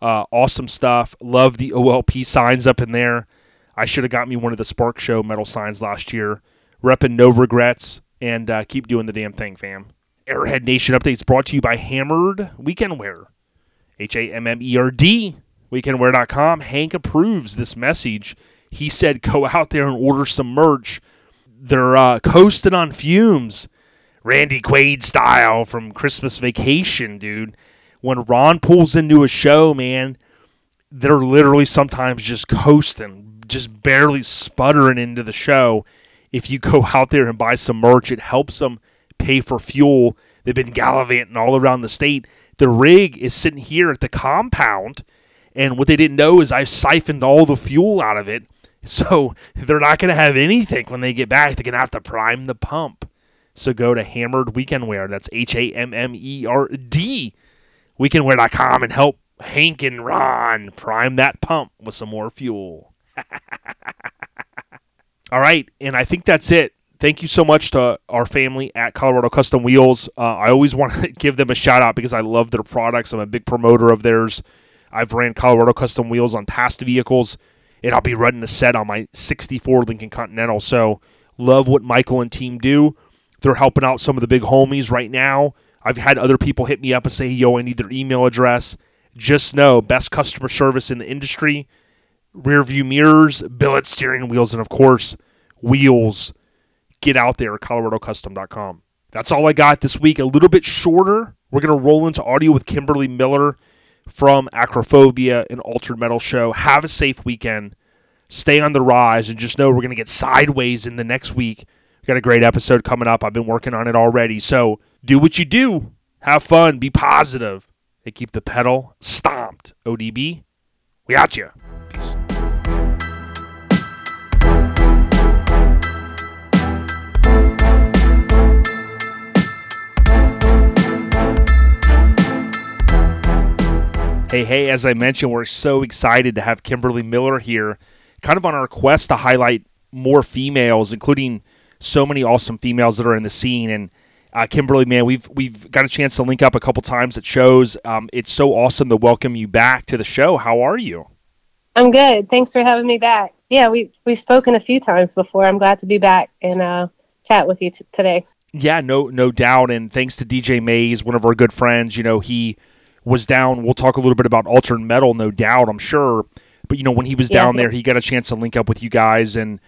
uh, awesome stuff. Love the O L P signs up in there. I should have got me one of the Spark Show metal signs last year. Reppin' no regrets, and uh, keep doing the damn thing, fam. Airhead Nation updates brought to you by Hammered Weekend Wear. H A M M E R D, weekend wear dot com. Hank approves this message. He said go out there and order some merch. They're uh, coasting on fumes. Randy Quaid style from Christmas Vacation, dude. When Ron pulls into a show, man, they're literally sometimes just coasting, just barely sputtering into the show. If you go out there and buy some merch, it helps them pay for fuel. They've been gallivanting all around the state. The rig is sitting here at the compound, and what they didn't know is I siphoned all the fuel out of it, so they're not going to have anything when they get back. They're going to have to prime the pump. So go to Hammered Weekend Wear. That's H A M M E R D, weekend wear dot com, and help Hank and Ron prime that pump with some more fuel. All right, and I think that's it. Thank you so much to our family at Colorado Custom Wheels. Uh, I always want to give them a shout-out because I love their products. I'm a big promoter of theirs. I've ran Colorado Custom Wheels on past vehicles, and I'll be running a set on my sixty-four Lincoln Continental. So love what Michael and team do. They're helping out some of the big homies right now. I've had other people hit me up and say, yo, I need their email address. Just know, best customer service in the industry, rear-view mirrors, billet steering wheels, and, of course, wheels. Get out there at colorado custom dot com. That's all I got this week. A little bit shorter. We're going to roll into audio with Kimberly Miller from Acrophobia and Altered Metal Show. Have a safe weekend. Stay on the rise, and just know we're going to get sideways in the next week. We've got a great episode coming up. I've been working on it already. So do what you do. Have fun. Be positive. And keep the pedal stomped. O D B, we out ya. Peace. Hey, hey, as I mentioned, we're so excited to have Kimberly Miller here, kind of on our quest to highlight more females, including so many awesome females that are in the scene. And uh, Kimberly, man, we've we've got a chance to link up a couple times at shows. Um, it's so awesome to welcome you back to the show. How are you? I'm good. Thanks for having me back. Yeah, we, we've spoken a few times before. I'm glad to be back and uh, chat with you t- today. Yeah, no, no doubt. And thanks to D J Mays, one of our good friends. You know, he was down. We'll talk a little bit about Altered Metal, no doubt, I'm sure. But, you know, when he was down yeah. there, he got a chance to link up with you guys. And,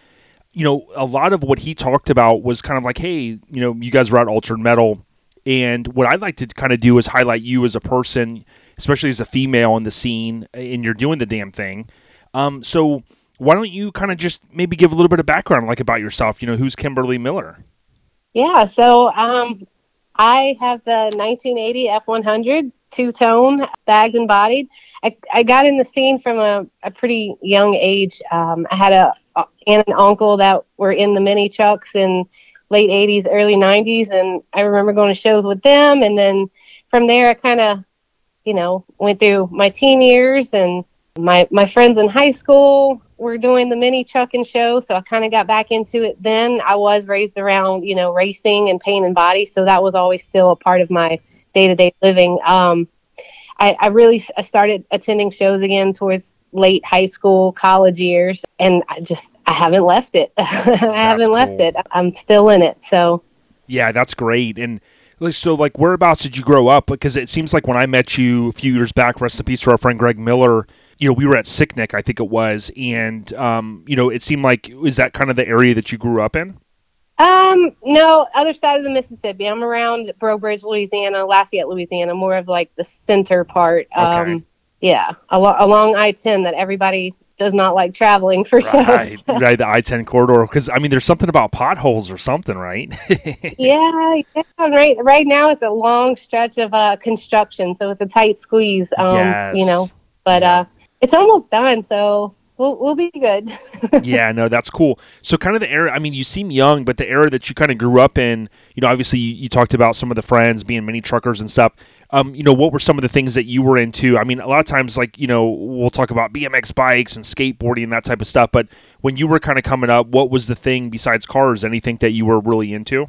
you know, a lot of what he talked about was kind of like, hey, you know, you guys were at Altered Metal. And what I'd like to kind of do is highlight you as a person, especially as a female in the scene, and you're doing the damn thing. Um, so why don't you kind of just maybe give a little bit of background, like about yourself? You know, who's Kimberly Miller? Yeah, so um, I have the nineteen eighty F one hundred. Two-tone, bagged and bodied. I, I got in the scene from a, a pretty young age. Um, I had a aunt and uncle that were in the mini trucks in late eighties, early nineties, and I remember going to shows with them. And then from there, I kind of, you know, went through my teen years, and my, my friends in high school were doing the mini trucking show, so I kind of got back into it then. I was raised around, you know, racing and paint and body, so that was always still a part of my day-to-day living. Um, I, I really I started attending shows again towards late high school, college years, and I just I haven't left it. I that's haven't cool. left it. I'm still in it. So yeah, that's great. And so, like, whereabouts did you grow up? Because it seems like when I met you a few years back, rest in peace to our friend Greg Miller, you know, we were at Sicknick, I think it was, and um, you know, it seemed like, is that kind of the area that you grew up in? Um, no, other side of the Mississippi. I'm around Brobridge, Louisiana, Lafayette, Louisiana, more of like the center part. Um, okay. Yeah, al- along I ten that everybody does not like traveling for right. shows. Right, the I ten corridor, because, I mean, there's something about potholes or something, right? yeah, yeah, right Right now it's a long stretch of uh, construction, so it's a tight squeeze, um, yes. you know, but yeah. uh, it's almost done, so... We'll we'll be good. yeah, no, that's cool. So kind of the era, I mean, you seem young, but the era that you kind of grew up in, you know, obviously you, you talked about some of the friends being mini truckers and stuff. Um, you know, what were some of the things that you were into? I mean, a lot of times, like, you know, we'll talk about B M X bikes and skateboarding and that type of stuff. But when you were kind of coming up, what was the thing besides cars? Anything that you were really into?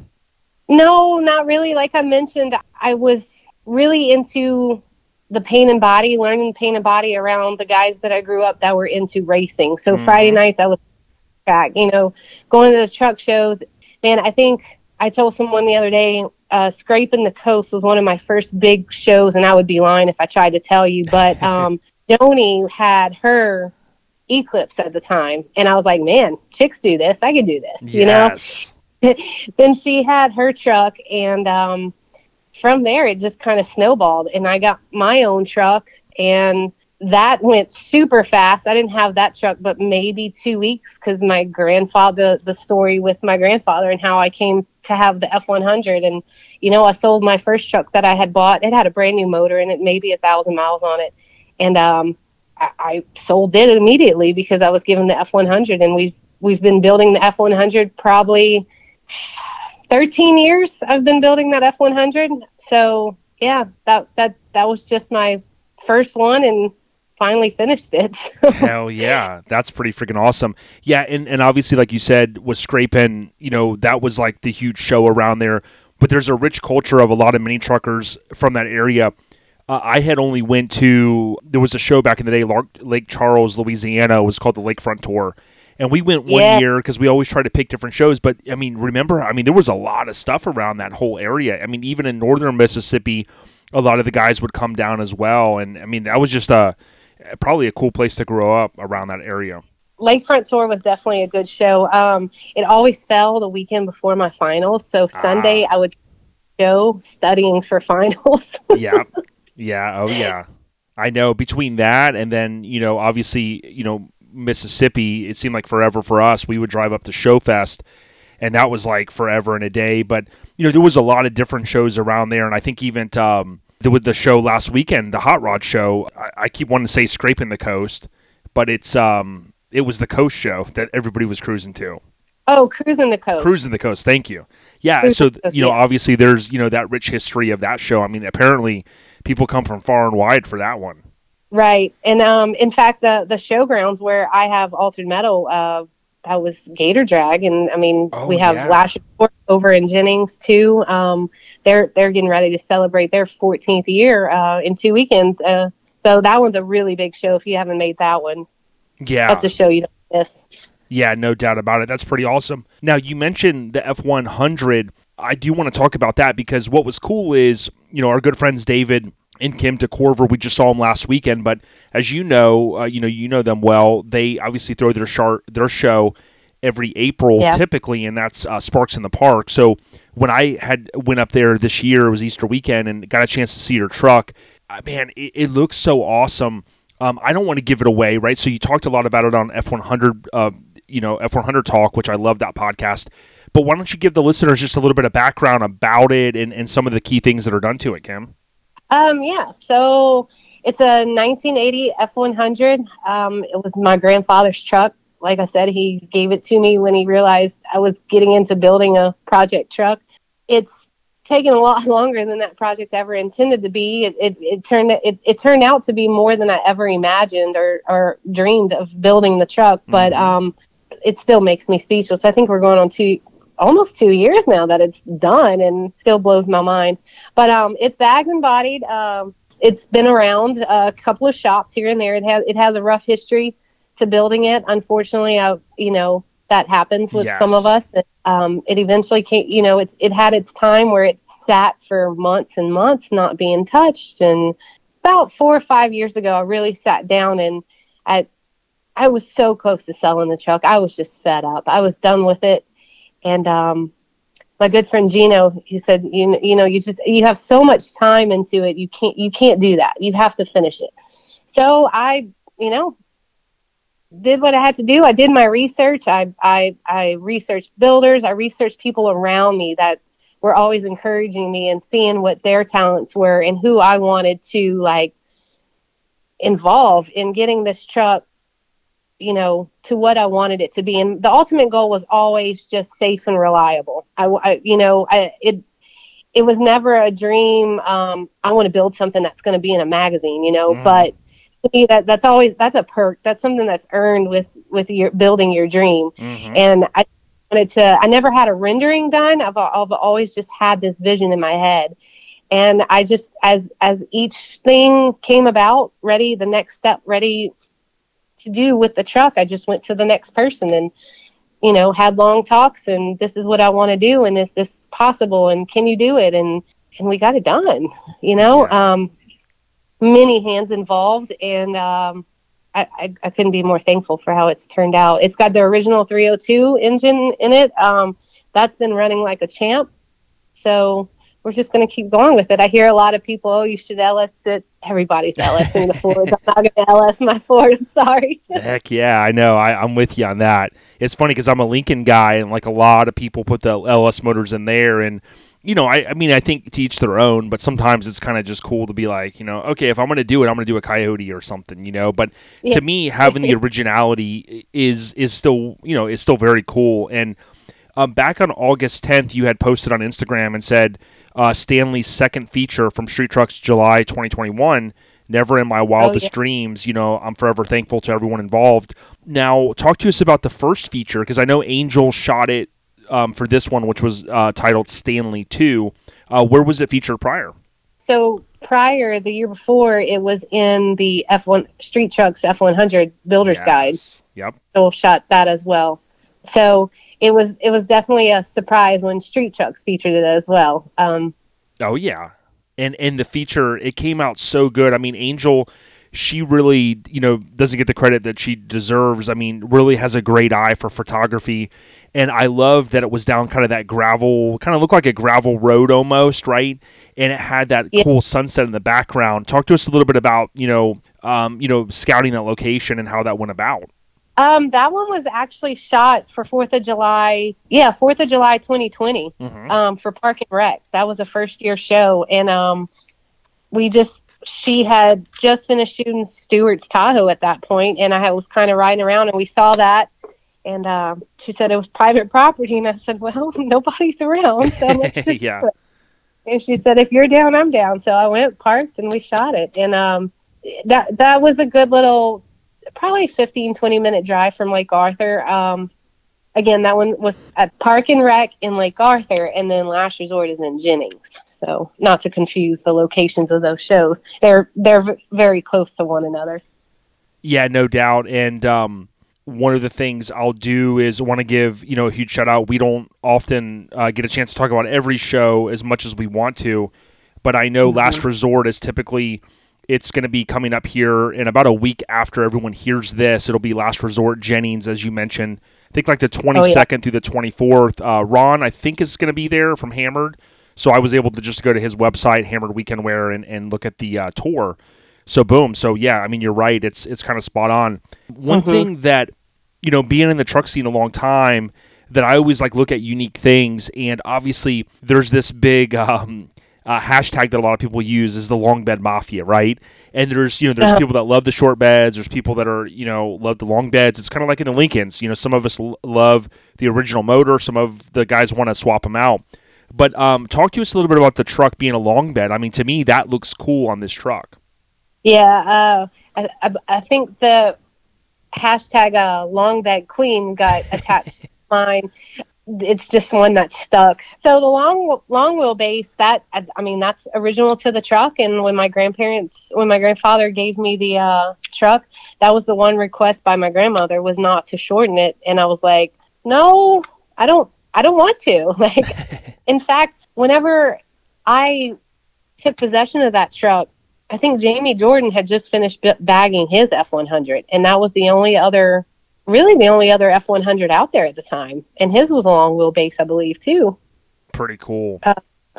No, not really. Like I mentioned, I was really into the paint and body, learning paint and body around the guys that I grew up that were into racing. So mm. Friday nights I was track, you know, going to the truck shows. Man, I think I told someone the other day, uh, Scraping the Coast was one of my first big shows, and I would be lying if I tried to tell you. But um, Joni had her Eclipse at the time, and I was like, man, chicks do this. I can do this, yes. you know? Then she had her truck, and um, from there it just kind of snowballed, and I got my own truck, and that went super fast. I didn't have that truck but maybe two weeks, because my grandfather, the story with my grandfather and how I came to have the F one hundred, and you know, I sold my first truck that I had bought. It had a brand new motor in it, maybe a thousand miles on it, and um I, I sold it immediately because I was given the F one hundred, and we've we've been building the F one hundred probably thirteen years. I've been building that F one hundred. So yeah, that that that was just my first one, and finally finished it. Hell yeah, that's pretty freaking awesome. Yeah, and, and obviously, like you said, with Scrapin', you know, that was like the huge show around there. But there's a rich culture of a lot of mini truckers from that area. Uh, I had only went to, there was a show back in the day, Lake Charles, Louisiana. It was called the Lakefront Tour. And we went one yeah. year because we always try to pick different shows. But, I mean, remember, I mean, there was a lot of stuff around that whole area. I mean, even in northern Mississippi, a lot of the guys would come down as well. And, I mean, that was just a, probably a cool place to grow up around that area. Lakefront Tour was definitely a good show. Um, it always fell the weekend before my finals. So Sunday ah. I would go studying for finals. Yeah. Yeah, oh yeah. I know, between that and then, you know, obviously, you know, Mississippi, it seemed like forever for us. We would drive up to Showfest, and that was like forever in a day. But, you know, there was a lot of different shows around there, and I think even um, with the show last weekend, the Hot Rod show, I, I keep wanting to say Scraping the Coast, but it's um, it was the Coast show that everybody was cruising to. Oh, Cruising the Coast. Cruising the Coast, thank you. Yeah, Cruising so, Coast, you know, yeah. obviously there's, you know, that rich history of that show. I mean, apparently people come from far and wide for that one. Right. And um, in fact, the the showgrounds where I have Altered Metal, uh, that was Gator Drag. And I mean, oh, we have yeah. Lash over in Jennings, too. Um, they're they're getting ready to celebrate their fourteenth year uh, in two weekends. Uh, so that one's a really big show if you haven't made that one. Yeah. That's a show you don't miss. Yeah, no doubt about it. That's pretty awesome. Now, you mentioned the F one hundred. I do want to talk about that because what was cool is, you know, our good friends David and Kim DeCorver, we just saw them last weekend, but as you know, uh, you know, you know them well, they obviously throw their shar- their show every April yeah. typically, and that's uh, Sparks in the Park. So when I had went up there this year, it was Easter weekend, and got a chance to see your truck. Uh, man, it, it looks so awesome. Um, I don't want to give it away, right? So you talked a lot about it on F one hundred, uh, you know, F one hundred Talk, which I love that podcast. But why don't you give the listeners just a little bit of background about it and, and some of the key things that are done to it, Kim? Um, yeah, so it's a nineteen eighty F one hundred. Um, it was my grandfather's truck. Like I said, he gave it to me when he realized I was getting into building a project truck. It's taken a lot longer than that project ever intended to be. It it, it turned it, it turned out to be more than I ever imagined or, or dreamed of building the truck, mm-hmm. but um, it still makes me speechless. I think we're going on two almost two years now that it's done, and still blows my mind. But um, it's bagged and bodied. Um, it's been around a couple of shops here and there. It has it has a rough history to building it. Unfortunately, I, you know, that happens with yes. some of us. And, um, it eventually came, you know, it's it had its time where it sat for months and months not being touched. And about four or five years ago, I really sat down, and I, I was so close to selling the truck. I was just fed up. I was done with it. And um, my good friend Gino, he said, you, you know, you just you have so much time into it. You can't you can't do that. You have to finish it. So I, you know, did what I had to do. I did my research. I I, I researched builders. I researched people around me that were always encouraging me and seeing what their talents were and who I wanted to, like, involve in getting this truck, you know, to what I wanted it to be. And the ultimate goal was always just safe and reliable. I, I you know, I, it, it was never a dream. Um, I want to build something that's going to be in a magazine, you know, mm. but to me that that's always, that's a perk. That's something that's earned with, with your building your dream. Mm-hmm. And I wanted to, I never had a rendering done. I've, I've always just had this vision in my head. And I just, as, as each thing came about ready, the next step ready to do with the truck, I just went to the next person and, you know, had long talks and this is what I want to do. And is this possible? And can you do it? And, and we got it done, you know, yeah. um, many hands involved. And, um, I, I, I couldn't be more thankful for how it's turned out. It's got the original three oh two engine in it. Um, that's been running like a champ. So we're just going to keep going with it. I hear a lot of people, oh, you should L S it. Everybody's LSing the Fords. I'm not going to L S my Ford. I'm sorry. Heck yeah, I know. I, I'm with you on that. It's funny because I'm a Lincoln guy, and like a lot of people put the L S motors in there. And, you know, I, I mean, I think to each their own, but sometimes it's kind of just cool to be like, you know, okay, if I'm going to do it, I'm going to do a Coyote or something, you know. But yeah. to me, having the originality is is still, you know, is still very cool. And um, back on August tenth, you had posted on Instagram and said, Uh, Stanley's second feature from Street Trucks, July twenty twenty-one, Never in My Wildest oh, yeah. Dreams. You know, I'm forever thankful to everyone involved. Now, talk to us about the first feature, because I know Angel shot it um, for this one, which was uh, titled Stanley two. Uh, where was it featured prior? So prior, the year before, it was in the F one Street Trucks F one hundred Builder's yes. Guide. Yep. Angel shot that as well. So it was it was definitely a surprise when Street Trucks featured it as well. Um, oh yeah, and and the feature, it came out so good. I mean, Angel, she really, you know, doesn't get the credit that she deserves. I mean, really has a great eye for photography, and I love that it was down kind of that gravel, kind of looked like a gravel road almost, right? And it had that yeah. cool sunset in the background. Talk to us a little bit about, you know, um, you know, scouting that location and how that went about. Um, that one was actually shot for fourth of July. Yeah, fourth of July twenty twenty mm-hmm. um, for Park and Rec. That was a first-year show. And um, we just, she had just finished shooting Stewart's Tahoe at that point, and I was kind of riding around, and we saw that. And uh, she said it was private property. And I said, well, nobody's around, so let's just yeah. do it. And she said, if you're down, I'm down. So I went, parked, and we shot it. And um, that that was a good little... probably fifteen, twenty minute drive from Lake Arthur. Um, again, that one was at Park and Rec in Lake Arthur, and then Last Resort is in Jennings. So not to confuse the locations of those shows. They're they're v- very close to one another. Yeah, no doubt. And um, one of the things I'll do is want to give, you know, a huge shout out. We don't often uh, get a chance to talk about every show as much as we want to, but I know mm-hmm. Last Resort is typically... it's going to be coming up here in about a week after everyone hears this. It'll be Last Resort Jennings, as you mentioned. I think like the twenty-second oh, yeah. through the twenty-fourth. Uh, Ron, I think, is going to be there from Hammered. So I was able to just go to his website, Hammered Weekend Wear, and, and look at the uh, tour. So boom. So yeah, I mean, you're right. It's it's kind of spot on. One mm-hmm. thing that, you know, being in the truck scene a long time, that I always like look at unique things. And obviously there's this big... Um, Uh, hashtag that a lot of people use is the long bed mafia, right? And there's, you know, there's yeah. people that love the short beds. There's people that are, you know, love the long beds. It's kind of like in the Lincolns, you know, some of us l- love the original motor. Some of the guys want to swap them out. But um, talk to us a little bit about the truck being a long bed. I mean, to me, that looks cool on this truck. Yeah, uh, I, I, I think the hashtag uh, long bed queen got attached to mine. It's just one that stuck. So the long long wheelbase, that I, I mean, that's original to the truck. And when my grandparents, when my grandfather gave me the uh, truck, that was the one request by my grandmother, was not to shorten it. And I was like, no, I don't, I don't want to. Like, in fact, whenever I took possession of that truck, I think Jamie Jordan had just finished bagging his F one hundred, and that was the only other. Really the only other F one hundred out there at the time. And his was a long wheelbase, I believe, too. Pretty cool. Uh,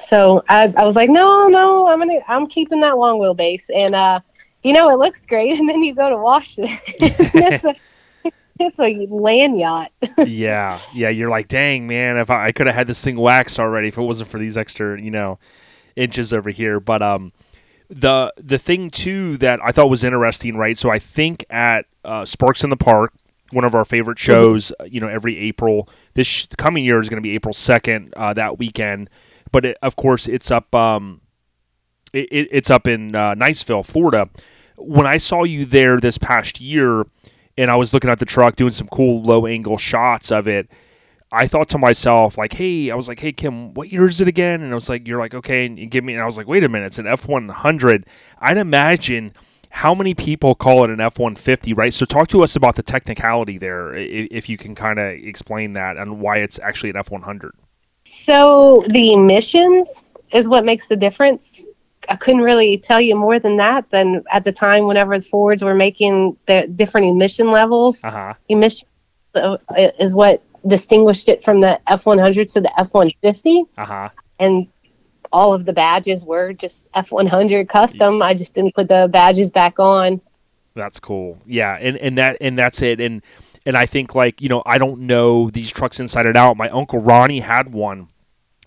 so I, I was like, no, no, I'm gonna, I'm keeping that long wheelbase. And, uh, you know, it looks great. And then you go to wash it. it's, a, it's a land yacht. yeah. Yeah. You're like, dang, man, if I, I could have had this thing waxed already if it wasn't for these extra, you know, inches over here. But um, the, the thing, too, that I thought was interesting, right? So I think at uh, Sparks in the Park, one of our favorite shows, you know, every April. This sh- coming year is going to be April second, uh, that weekend. But, it, of course, it's up um, it, it, it's up in uh, Niceville, Florida. When I saw you there this past year, and I was looking at the truck, doing some cool low-angle shots of it, I thought to myself, like, hey, I was like, hey, Kim, what year is it again? And I was like, you're like, okay, and you give me, and I was like, wait a minute, it's an F one hundred. I'd imagine how many people call it an F one fifty, right? So talk to us about the technicality there, if you can kind of explain that and why it's actually an F one hundred. So the emissions is what makes the difference. I couldn't really tell you more than that. Then at the time, whenever the Fords were making the different emission levels, uh-huh. emission is what distinguished it from the F one hundred to the F one fifty, uh-huh. and all of the badges were just F one hundred custom. I just didn't put the badges back on. That's cool. Yeah, and and that and that's it. And and I think, like, you know, I don't know these trucks inside and out. My uncle Ronnie had one.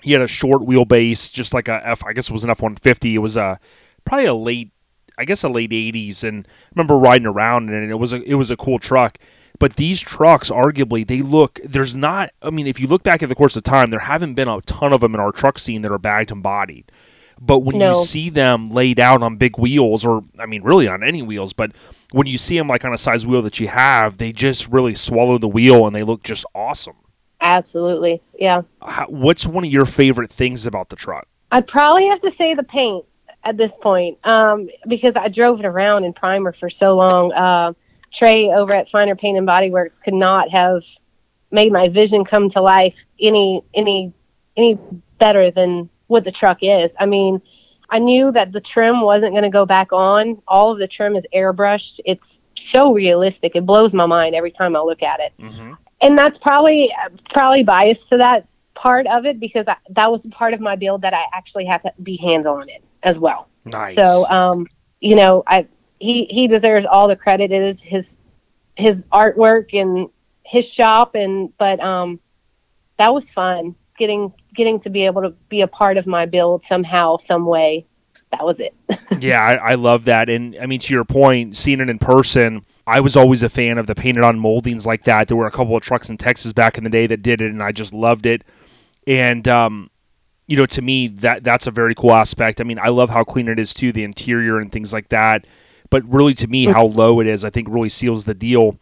He had a short wheelbase, just like a F. I guess it was an F one fifty. It was a probably a late, I guess a late eighties. And I remember riding around in it. It was a it was a cool truck. But these trucks, arguably, they look, there's not, I mean, if you look back at the course of time, there haven't been a ton of them in our truck scene that are bagged and bodied. But when no. you see them laid out on big wheels, or, I mean, really on any wheels, but when you see them, like, on a size wheel that you have, they just really swallow the wheel and they look just awesome. Absolutely, yeah. How, what's one of your favorite things about the truck? I'd probably have to say the paint at this point, um, because I drove it around in primer for so long. Uh, Trey over at Finer Paint and Body Works could not have made my vision come to life any any any better than what the truck is. I mean, I knew that the trim wasn't going to go back on. All of the trim is airbrushed. It's so realistic. It blows my mind every time I look at it. Mm-hmm. And that's probably probably biased to that part of it because I, that was part of my build that I actually have to be hands on it as well. Nice. So, um, you know, I... He he deserves all the credit. It is his his artwork and his shop, and but um, that was fun getting getting to be able to be a part of my build somehow, some way. That was it. Yeah, I, I love that, and I mean, to your point, seeing it in person, I was always a fan of the painted on moldings like that. There were a couple of trucks in Texas back in the day that did it, and I just loved it. And um, you know, to me, that that's a very cool aspect. I mean, I love how clean it is too, the interior and things like that. But really, to me, how low it is, I think, really seals the deal.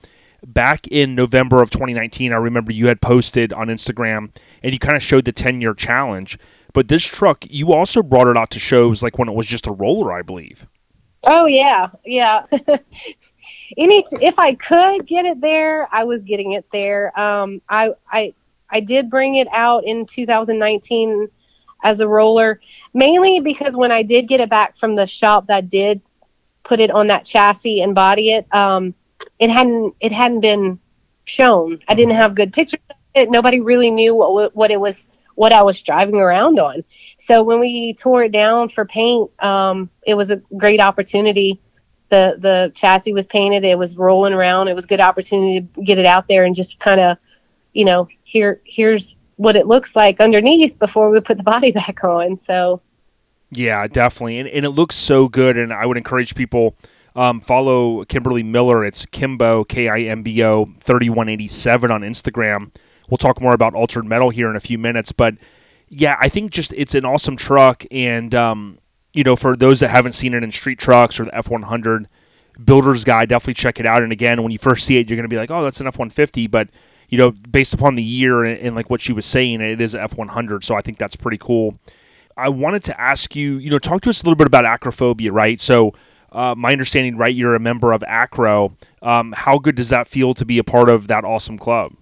Back in November of twenty nineteen, I remember you had posted on Instagram, and you kind of showed the ten-year challenge. But this truck, you also brought it out to shows like when it was just a roller, I believe. Oh, yeah. Yeah. Any, if I could get it there, I was getting it there. Um, I, I, I did bring it out in two thousand nineteen as a roller, mainly because when I did get it back from the shop that did put it on that chassis and body it, um, it hadn't, it hadn't been shown. I didn't have good pictures of it. Nobody really knew what, what it was, what I was driving around on. So when we tore it down for paint, um, it was a great opportunity. The, the chassis was painted. It was rolling around. It was a good opportunity to get it out there and just kind of, you know, here, here's what it looks like underneath before we put the body back on. So, yeah, definitely. And and it looks so good. And I would encourage people, um, follow Kimberly Miller. It's Kimbo, K I M B O, thirty-one eighty-seven on Instagram. We'll talk more about Altered Metal here in a few minutes. But, yeah, I think just it's an awesome truck. And, um, you know, for those that haven't seen it in Street Trucks or the F one hundred Builder's Guide, definitely check it out. And, again, when you first see it, you're going to be like, oh, that's an F one fifty. But, you know, based upon the year and, and like what she was saying, it is an F one hundred. So I think that's pretty cool. I wanted to ask you, you know, talk to us a little bit about acrophobia, right? So uh, my understanding, right, you're a member of Acro. Um, how good does that feel to be a part of that awesome club?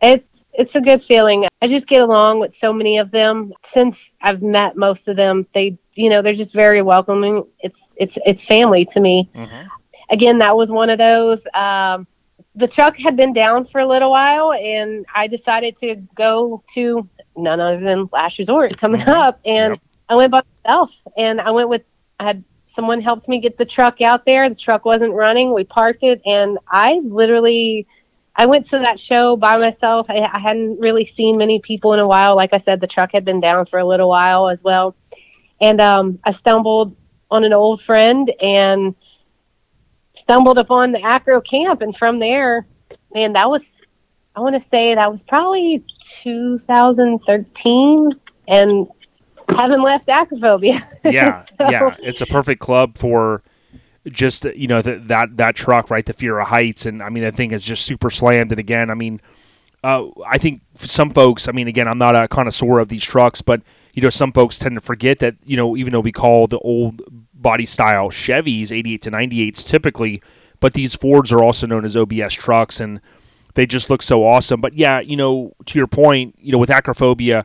It's it's a good feeling. I just get along with so many of them. Since I've met most of them, they, you know, they're just very welcoming. It's it's it's family to me. Mm-hmm. Again, that was one of those. Um, the truck had been down for a little while, and I decided to go to none other than Last Resort coming up, and yep. I went by myself, and I went with I had someone helped me get the truck out there. The truck wasn't running. We parked it, and I literally I went to that show by myself. I, I hadn't really seen many people in a while. Like I said, the truck had been down for a little while as well, and um, I stumbled on an old friend and stumbled upon the Acro camp, and from there, man, that was. I want to say that was probably two thousand thirteen, and haven't left acrophobia. Yeah, so. Yeah, it's a perfect club for just, you know, the, that that truck, right? The fear of heights, and I mean, that thing is just super slammed. And again, I mean, uh, I think some folks, I mean, again, I'm not a connoisseur of these trucks, but, you know, some folks tend to forget that, you know, even though we call the old body style Chevys eighty-eight to ninety-eights typically, but these Fords are also known as O B S trucks, and they just look so awesome. But yeah, you know, to your point, you know, with Acrophobia,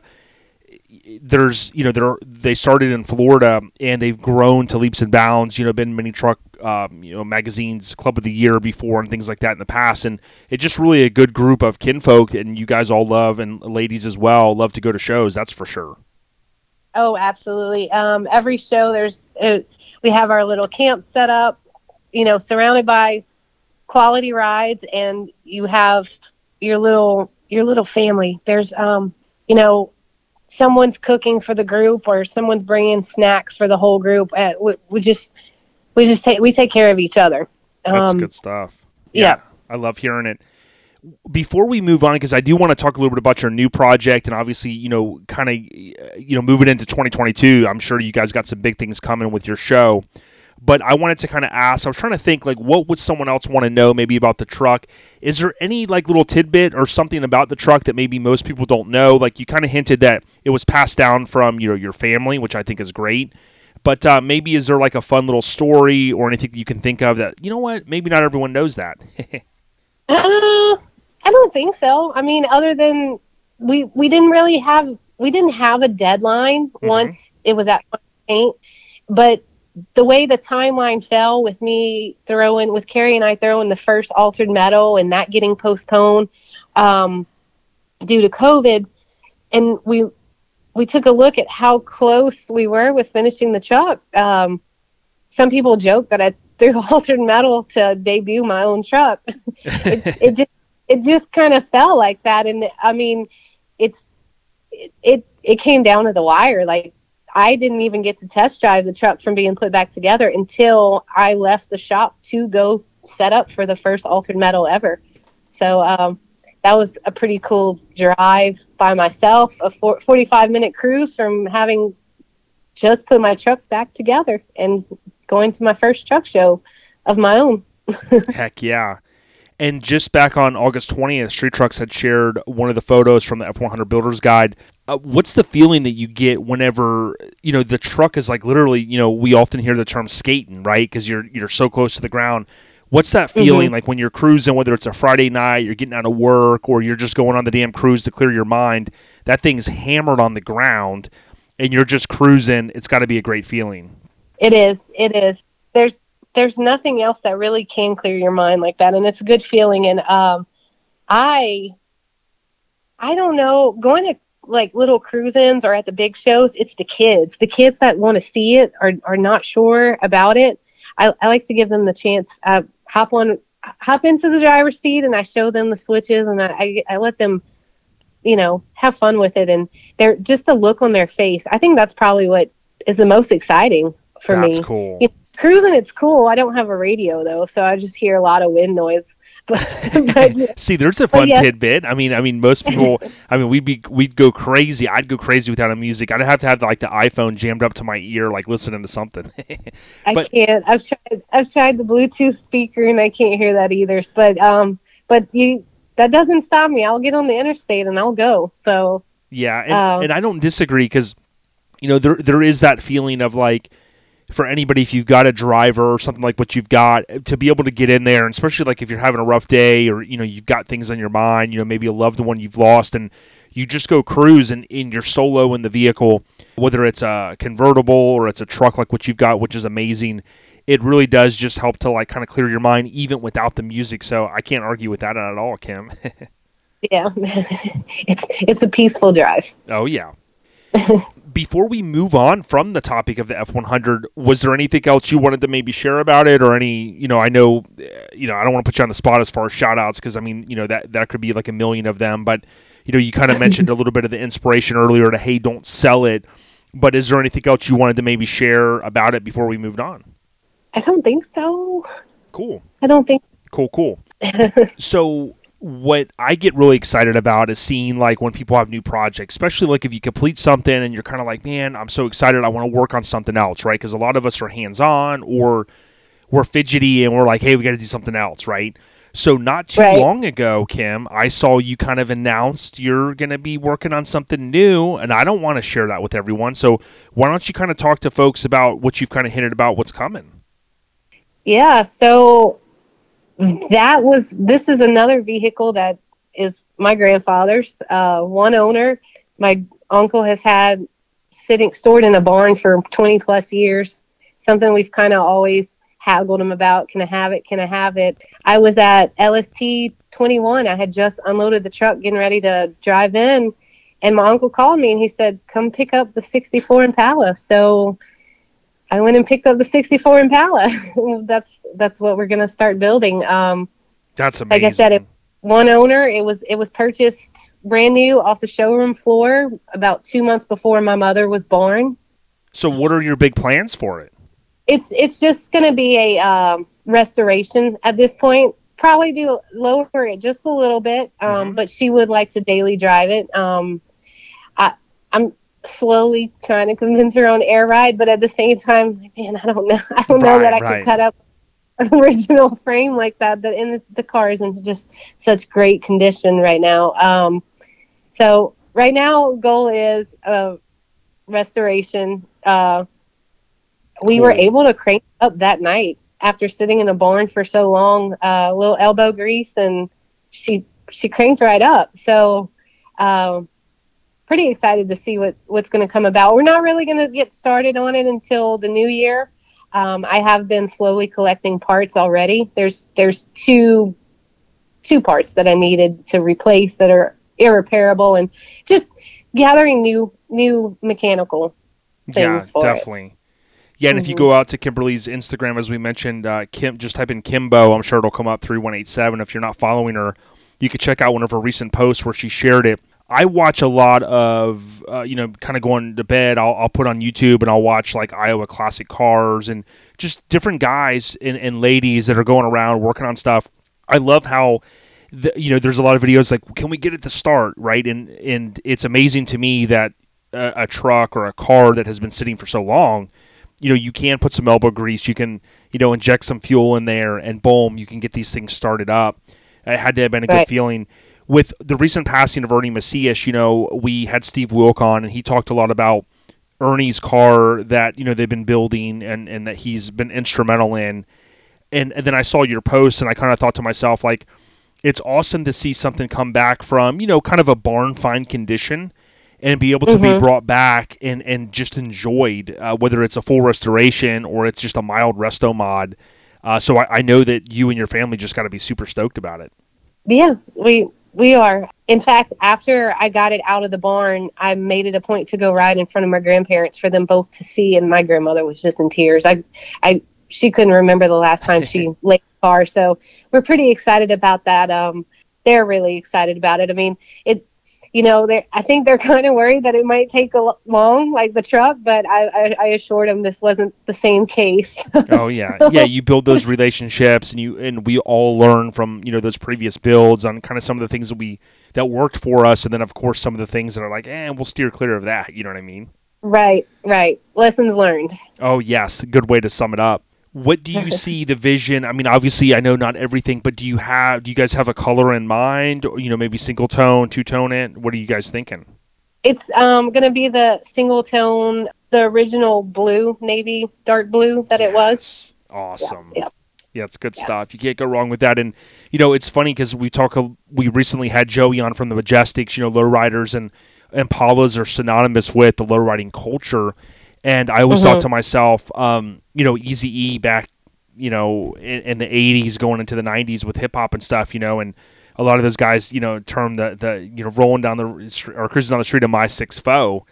there's, you know, they're, they started in Florida and they've grown to leaps and bounds, you know, been many truck, um, you know, magazines, Club of the Year before and things like that in the past. And it's just really a good group of kinfolk, and you guys all love, and ladies as well, love to go to shows. That's for sure. Oh, absolutely. Um, every show there's, it, we have our little camp set up, you know, surrounded by quality rides, and you have your little, your little family. There's, um, you know, someone's cooking for the group, or someone's bringing snacks for the whole group. At, we, we just, we just take, we take care of each other. Um, That's good stuff. Yeah, yeah. I love hearing it. Before we move on, because I do want to talk a little bit about your new project, and obviously, you know, kind of, you know, moving into twenty twenty-two, I'm sure you guys got some big things coming with your show. But I wanted to kind of ask, I was trying to think, like, what would someone else want to know maybe about the truck? Is there any, like, little tidbit or something about the truck that maybe most people don't know? Like, you kind of hinted that it was passed down from, you know, your family, which I think is great. But uh, maybe is there, like, a fun little story or anything that you can think of that, you know what, maybe not everyone knows that? uh, I don't think so. I mean, other than we we didn't really have, we didn't have a deadline mm-hmm. once it was at paint, but the way the timeline fell with me throwing, with Carrie and I throwing the first altered metal and that getting postponed um, due to COVID. And we, we took a look at how close we were with finishing the truck. Um, some people joke that I threw altered metal to debut my own truck. it, it just, it just kind of fell like that. And I mean, it's, it, it, it came down to the wire. Like, I didn't even get to test drive the truck from being put back together until I left the shop to go set up for the first altered metal ever. So um, that was a pretty cool drive by myself, a forty-five minute cruise from having just put my truck back together and going to my first truck show of my own. Heck yeah. And just back on August twentieth, Street Trucks had shared one of the photos from the F one hundred Builders Guide. Uh, what's the feeling that you get whenever, you know, the truck is like literally, you know, we often hear the term skating, right? Because you're you're so close to the ground. What's that feeling mm-hmm. like when you're cruising, whether it's a Friday night, you're getting out of work, or you're just going on the damn cruise to clear your mind? That thing's hammered on the ground, and you're just cruising. It's got to be a great feeling. It is. It is. There's. There's nothing else that really can clear your mind like that. And it's a good feeling. And, um, I, I don't know, going to like little cruise-ins or at the big shows, it's the kids, the kids that want to see it are, are not sure about it. I, I like to give them the chance, uh, hop on, hop into the driver's seat, and I show them the switches, and I, I, I let them, you know, have fun with it. And they're just the look on their face. I think that's probably what is the most exciting for that's me. That's cool. You know, cruising, it's cool. I don't have a radio though, so I just hear a lot of wind noise. But, but yeah. See, there's a fun yeah. tidbit. I mean, I mean, most people. I mean, we'd be we'd go crazy. I'd go crazy without a music. I'd have to have like the iPhone jammed up to my ear, like listening to something. but, I can't. I've tried. I've tried the Bluetooth speaker, and I can't hear that either. But um, but you that doesn't stop me. I'll get on the interstate and I'll go. So yeah, and, um, and I don't disagree, because you know there there is that feeling of like. For anybody, if you've got a driver or something like what you've got, to be able to get in there, and especially like if you're having a rough day, or, you know, you've got things on your mind, you know, maybe a loved one you've lost, and you just go cruise and in your solo in the vehicle, whether it's a convertible or it's a truck like what you've got, which is amazing. It really does just help to like kind of clear your mind even without the music. So I can't argue with that at all, Kim. yeah, it's it's a peaceful drive. Oh, yeah. Before we move on from the topic of the F one hundred, was there anything else you wanted to maybe share about it, or any, you know, I know, you know, I don't want to put you on the spot as far as shout outs, because I mean, you know, that, that could be like a million of them, but you know, you kind of mentioned a little bit of the inspiration earlier to, hey, don't sell it, but is there anything else you wanted to maybe share about it before we moved on? I don't think so. Cool. I don't think. Cool, cool. So what I get really excited about is seeing like when people have new projects, especially like if you complete something and you're kind of like, man, I'm so excited, I want to work on something else, right? Because a lot of us are hands-on, or we're fidgety and we're like, hey, we got to do something else, right? So not too right. long ago, Kim, I saw you kind of announced you're going to be working on something new, and I don't want to share that with everyone. So why don't you kind of talk to folks about what you've kind of hinted about, what's coming? Yeah, so that was, this is another vehicle that is my grandfather's, uh, one owner. My uncle has had sitting stored in a barn for twenty plus years, something we've kind of always haggled him about. Can I have it? Can I have it? I was at L S T twenty-one. I had just unloaded the truck, getting ready to drive in. And my uncle called me and he said, come pick up the sixty-four Impala. So I went and picked up the sixty-four Impala. that's, that's what we're going to start building. Um, that's amazing. Like I said, it, one owner, it was, it was purchased brand new off the showroom floor about two months before my mother was born. So what are your big plans for it? It's it's just going to be a um, restoration at this point. Probably do lower it just a little bit, um, mm-hmm. but she would like to daily drive it. Um, I, I'm slowly trying to convince her on air ride, but at the same time, like, man, I don't know. I don't right, know that I right. could cut up an original frame like that. But in the, the car is in just such great condition right now. Um, so right now, goal is uh, restoration. Uh, we cool. were able to crank up that night after sitting in a barn for so long, uh, a little elbow grease, and she she cranked right up. So uh, pretty excited to see what, what's going to come about. We're not really going to get started on it until the new year. Um, I have been slowly collecting parts already. There's there's two two parts that I needed to replace that are irreparable, and just gathering new new mechanical things yeah, for definitely. It. Yeah, and mm-hmm. if you go out to Kimberly's Instagram, as we mentioned, uh, Kim, just type in Kimbo. I'm sure it'll come up, three one eight seven. If you're not following her, you could check out one of her recent posts where she shared it. I watch a lot of, uh, you know, kind of going to bed. I'll, I'll put on YouTube and I'll watch like Iowa Classic Cars and just different guys and, and ladies that are going around working on stuff. I love how, the, you know, there's a lot of videos like, can we get it to start, right? And, and it's amazing to me that a, a truck or a car that has been sitting for so long, you know, you can put some elbow grease, you can, you know, inject some fuel in there, and boom, you can get these things started up. It had to have been a right. good feeling. With the recent passing of Ernie Macias, you know, we had Steve Wilk on, and he talked a lot about Ernie's car that, you know, they've been building and, and that he's been instrumental in. And, and then I saw your post, and I kind of thought to myself, like, it's awesome to see something come back from, you know, kind of a barn find condition and be able to mm-hmm. be brought back and, and just enjoyed, uh, whether it's a full restoration or it's just a mild resto mod. Uh, so I, I know that you and your family just got to be super stoked about it. Yeah, we we are. In fact, after I got it out of the barn, I made it a point to go ride in front of my grandparents for them both to see, and my grandmother was just in tears. I, I she couldn't remember the last time she laid the car, so we're pretty excited about that. Um, they're really excited about it. I mean, it. You know, I think they're kind of worried that it might take a l- long, like the truck, but I, I, I assured them this wasn't the same case. Oh, yeah. Yeah, you build those relationships, and you and we all learn from, you know, those previous builds on kind of some of the things that, we, that worked for us, and then, of course, some of the things that are like, eh, we'll steer clear of that. You know what I mean? Right, right. Lessons learned. Oh, yes. Good way to sum it up. What do you see the vision? I mean, obviously, I know not everything, but do you have? Do you guys have a color in mind? Or, you know, maybe single tone, two tone it. What are you guys thinking? It's um, going to be the single tone, the original blue, navy, dark blue that yes. it was. Awesome. Yeah, yeah. yeah it's good yeah. stuff. You can't go wrong with that. And you know, it's funny because we talk. We recently had Joey on from the Majestics. You know, lowriders and Impalas are synonymous with the lowriding culture. And I always mm-hmm. thought to myself, um, you know, Eazy-E back, you know, in, in the eighties going into the nineties with hip-hop and stuff, you know, and a lot of those guys, you know, term the, the you know, rolling down the, or cruising down the street of my six foe.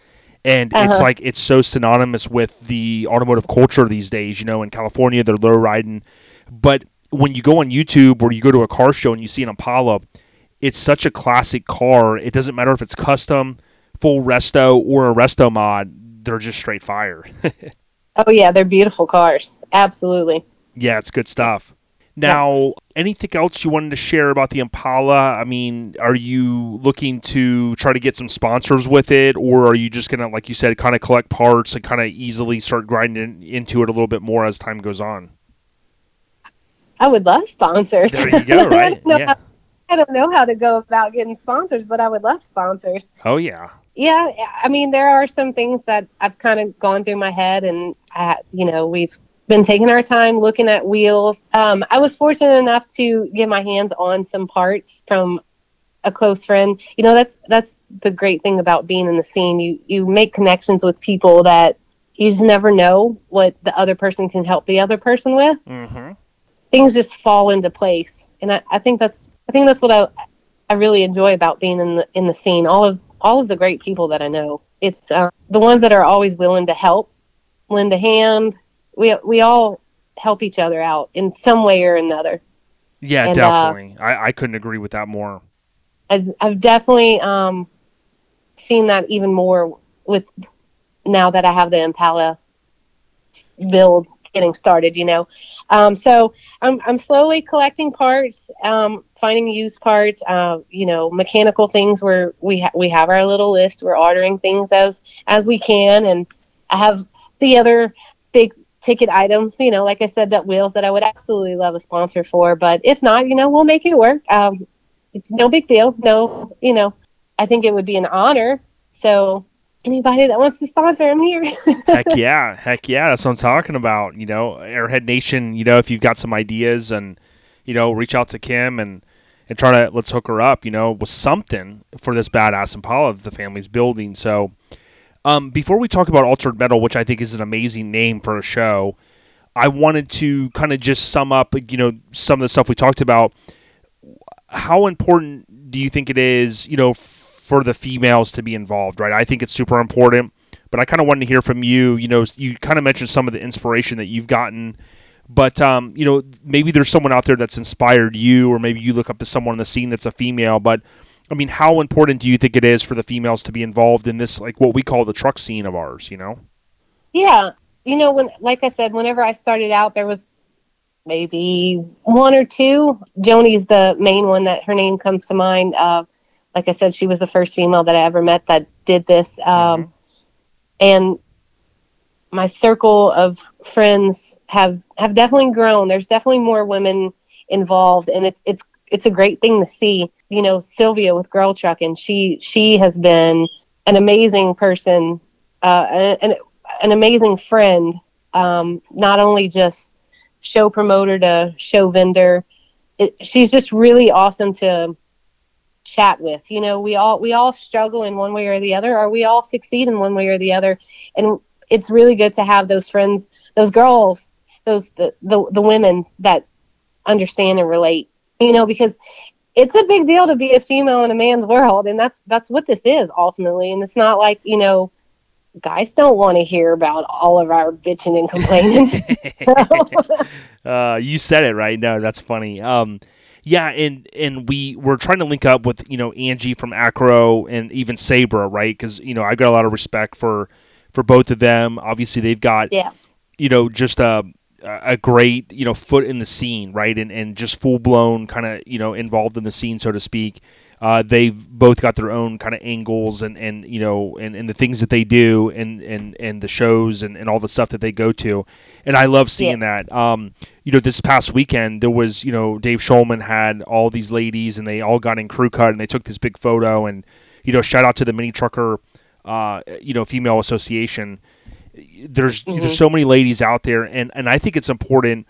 And uh-huh. it's like, it's so synonymous with the automotive culture these days, you know, in California, they're low riding. But when you go on YouTube or you go to a car show and you see an Impala, it's such a classic car. It doesn't matter if it's custom, full resto, or a resto mod. They're just straight fire. Oh, yeah. They're beautiful cars. Absolutely. Yeah, it's good stuff. Now, yeah. anything else you wanted to share about the Impala? I mean, are you looking to try to get some sponsors with it, or are you just going to, like you said, kind of collect parts and kind of easily start grinding into it a little bit more as time goes on? I would love sponsors. There you go, right? I, don't yeah. how, I don't know how to go about getting sponsors, but I would love sponsors. Oh, yeah. Yeah, I mean, there are some things that I've kind of gone through my head, and, I, you know, we've been taking our time looking at wheels. Um, I was fortunate enough to get my hands on some parts from a close friend. You know, that's that's the great thing about being in the scene. You, you make connections with people that you just never know what the other person can help the other person with. Mm-hmm. Things just fall into place. And I, I think that's I think that's what I I really enjoy about being in the in the scene. All of all of the great people that I know. It's uh, the ones that are always willing to help, lend a hand. We we all help each other out in some way or another. Yeah, and, definitely. Uh, I, I couldn't agree with that more. I've, I've definitely um, seen that even more with now that I have the Impala build getting started, you know. Um, so I'm I'm slowly collecting parts, um, finding used parts, uh, you know, mechanical things where we ha- we have our little list. We're ordering things as as we can, and I have the other big ticket items, you know, like I said, that wheels that I would absolutely love a sponsor for. But if not, you know, we'll make it work. Um, it's no big deal. No, you know, I think it would be an honor. So anybody that wants to sponsor, I'm here. Heck yeah. Heck yeah. That's what I'm talking about. You know, Airhead Nation, you know, if you've got some ideas and, you know, reach out to Kim and, and try to, let's hook her up, you know, with something for this badass Impala that the family's building. So um, before we talk about Altered Metal, which I think is an amazing name for a show, I wanted to kind of just sum up, you know, some of the stuff we talked about. How important do you think it is, you know, for the females to be involved, right? I think it's super important, but I kind of wanted to hear from you. You know, you kind of mentioned some of the inspiration that you've gotten, but, um, you know, maybe there's someone out there that's inspired you, or maybe you look up to someone in the scene that's a female, but I mean, how important do you think it is for the females to be involved in this, like what we call the truck scene of ours, you know? Yeah. You know, when, like I said, whenever I started out, there was maybe one or two. Joni's the main one that her name comes to mind. Uh, Like I said, she was the first female that I ever met that did this. Um, mm-hmm. And my circle of friends have, have definitely grown. There's definitely more women involved, and it's, it's, it's a great thing to see. You know, Sylvia with Girl Truckin', she, she has been an amazing person, uh, an, an amazing friend. Um, not only just show promoter to show vendor. It, she's just really awesome to chat with. You know, we all we all struggle in one way or the other, or we all succeed in one way or the other, and it's really good to have those friends, those girls, those the the, the women that understand and relate, you know, because it's a big deal to be a female in a man's world, and that's that's what this is ultimately. And it's not like, you know, guys don't want to hear about all of our bitching and complaining. uh you said it right. No, that's funny. um Yeah, and, and we were trying to link up with, you know, Angie from Acro and even Sabra, right? Because, you know, I've got a lot of respect for, for both of them. Obviously, they've got, yeah. you know, just a a great, you know, foot in the scene, right? And and just full-blown kind of, you know, involved in the scene, so to speak. Uh, they've both got their own kind of angles and, and you know, and, and the things that they do and, and, and the shows and, and all the stuff that they go to. And I love seeing yeah. that. Um, you know, this past weekend, there was, you know, Dave Shulman had all these ladies, and they all got in crew cut, and they took this big photo. And, you know, shout out to the Mini Trucker, uh, you know, Female Association. There's mm-hmm. there's so many ladies out there, and, and I think it's important.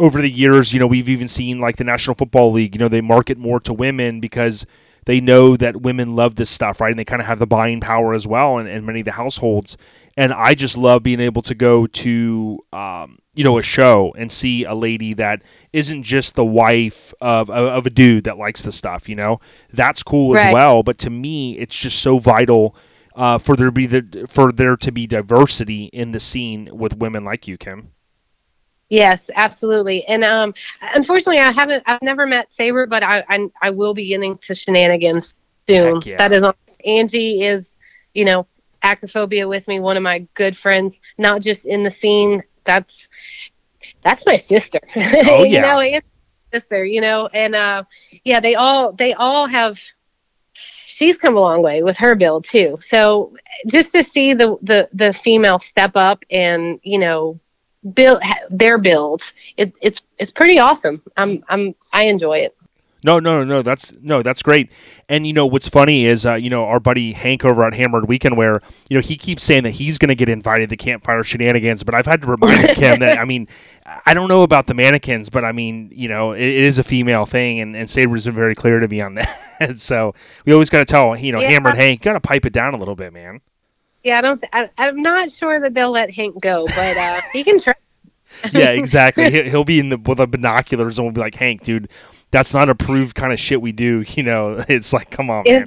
Over the years, you know, we've even seen like the National Football League, you know, they market more to women because they know that women love this stuff, right? And they kind of have the buying power as well in, in many of the households. And I just love being able to go to, um, you know, a show and see a lady that isn't just the wife of, of a dude that likes the stuff, you know, that's cool right. as well. But to me, it's just so vital uh, for there be the, for there to be diversity in the scene with women like you, Kim. Yes, absolutely. And um, unfortunately, I haven't, I've never met Saber, but I, I, I will be getting to shenanigans soon. Yeah. That is, on. Angie is, you know, Acrophobia with me, one of my good friends, not just in the scene. That's, that's my sister. Oh yeah, you know, Angie's my sister. You know, and uh, yeah, they all, they all have. She's come a long way with her build too. So just to see the, the, the female step up and, you know. Build their builds. It, it's it's pretty awesome. I'm I'm I enjoy it. No, no, no, that's no, that's great. And you know what's funny is uh, you know our buddy Hank over at Hamburg Weekend, where you know he keeps saying that he's going to get invited to Campfire Shenanigans, but I've had to remind him that I mean I don't know about the mannequins, but I mean you know it, it is a female thing, and and Saber's been very clear to me on that. So we always got to tell you know yeah. Hamburg Hank, got to pipe it down a little bit, man. Yeah, I don't. Th- I, I'm not sure that they'll let Hank go, but uh, he can try. Yeah, exactly. He'll, he'll be in the with the binoculars, and we'll be like, Hank, dude. That's not approved kind of shit we do, you know. It's like, come on, man.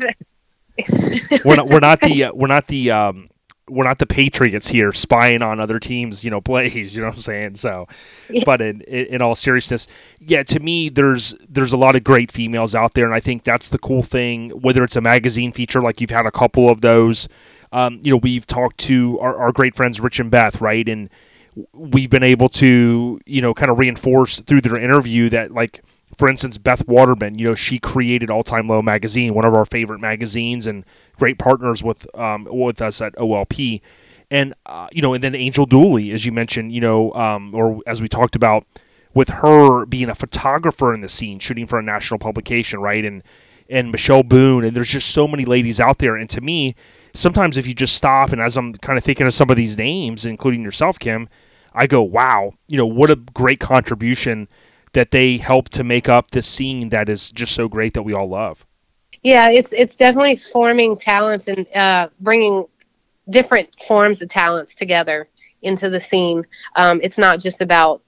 we're not, we're not the, uh, we're not the, um, we're not the Patriots here spying on other teams, you know, plays. You know what I'm saying? So, yeah. But in, in all seriousness, yeah, to me, there's there's a lot of great females out there, and I think that's the cool thing. Whether it's a magazine feature, like you've had a couple of those, um, you know, we've talked to our, our great friends Rich and Beth, right, and we've been able to, you know, kind of reinforce through their interview that like. For instance, Beth Waterman, you know, she created All Time Low Magazine, one of our favorite magazines, and great partners with um, with us at O L P. And, uh, you know, and then Angel Dooley, as you mentioned, you know, um, or as we talked about, with her being a photographer in the scene, shooting for a national publication, right? And, and Michelle Boone, and there's just so many ladies out there. And to me, sometimes if you just stop, and as I'm kind of thinking of some of these names, including yourself, Kim, I go, wow, you know, what a great contribution that they help to make up this scene that is just so great that we all love. Yeah, it's it's definitely forming talents and uh, bringing different forms of talents together into the scene. Um, it's not just about,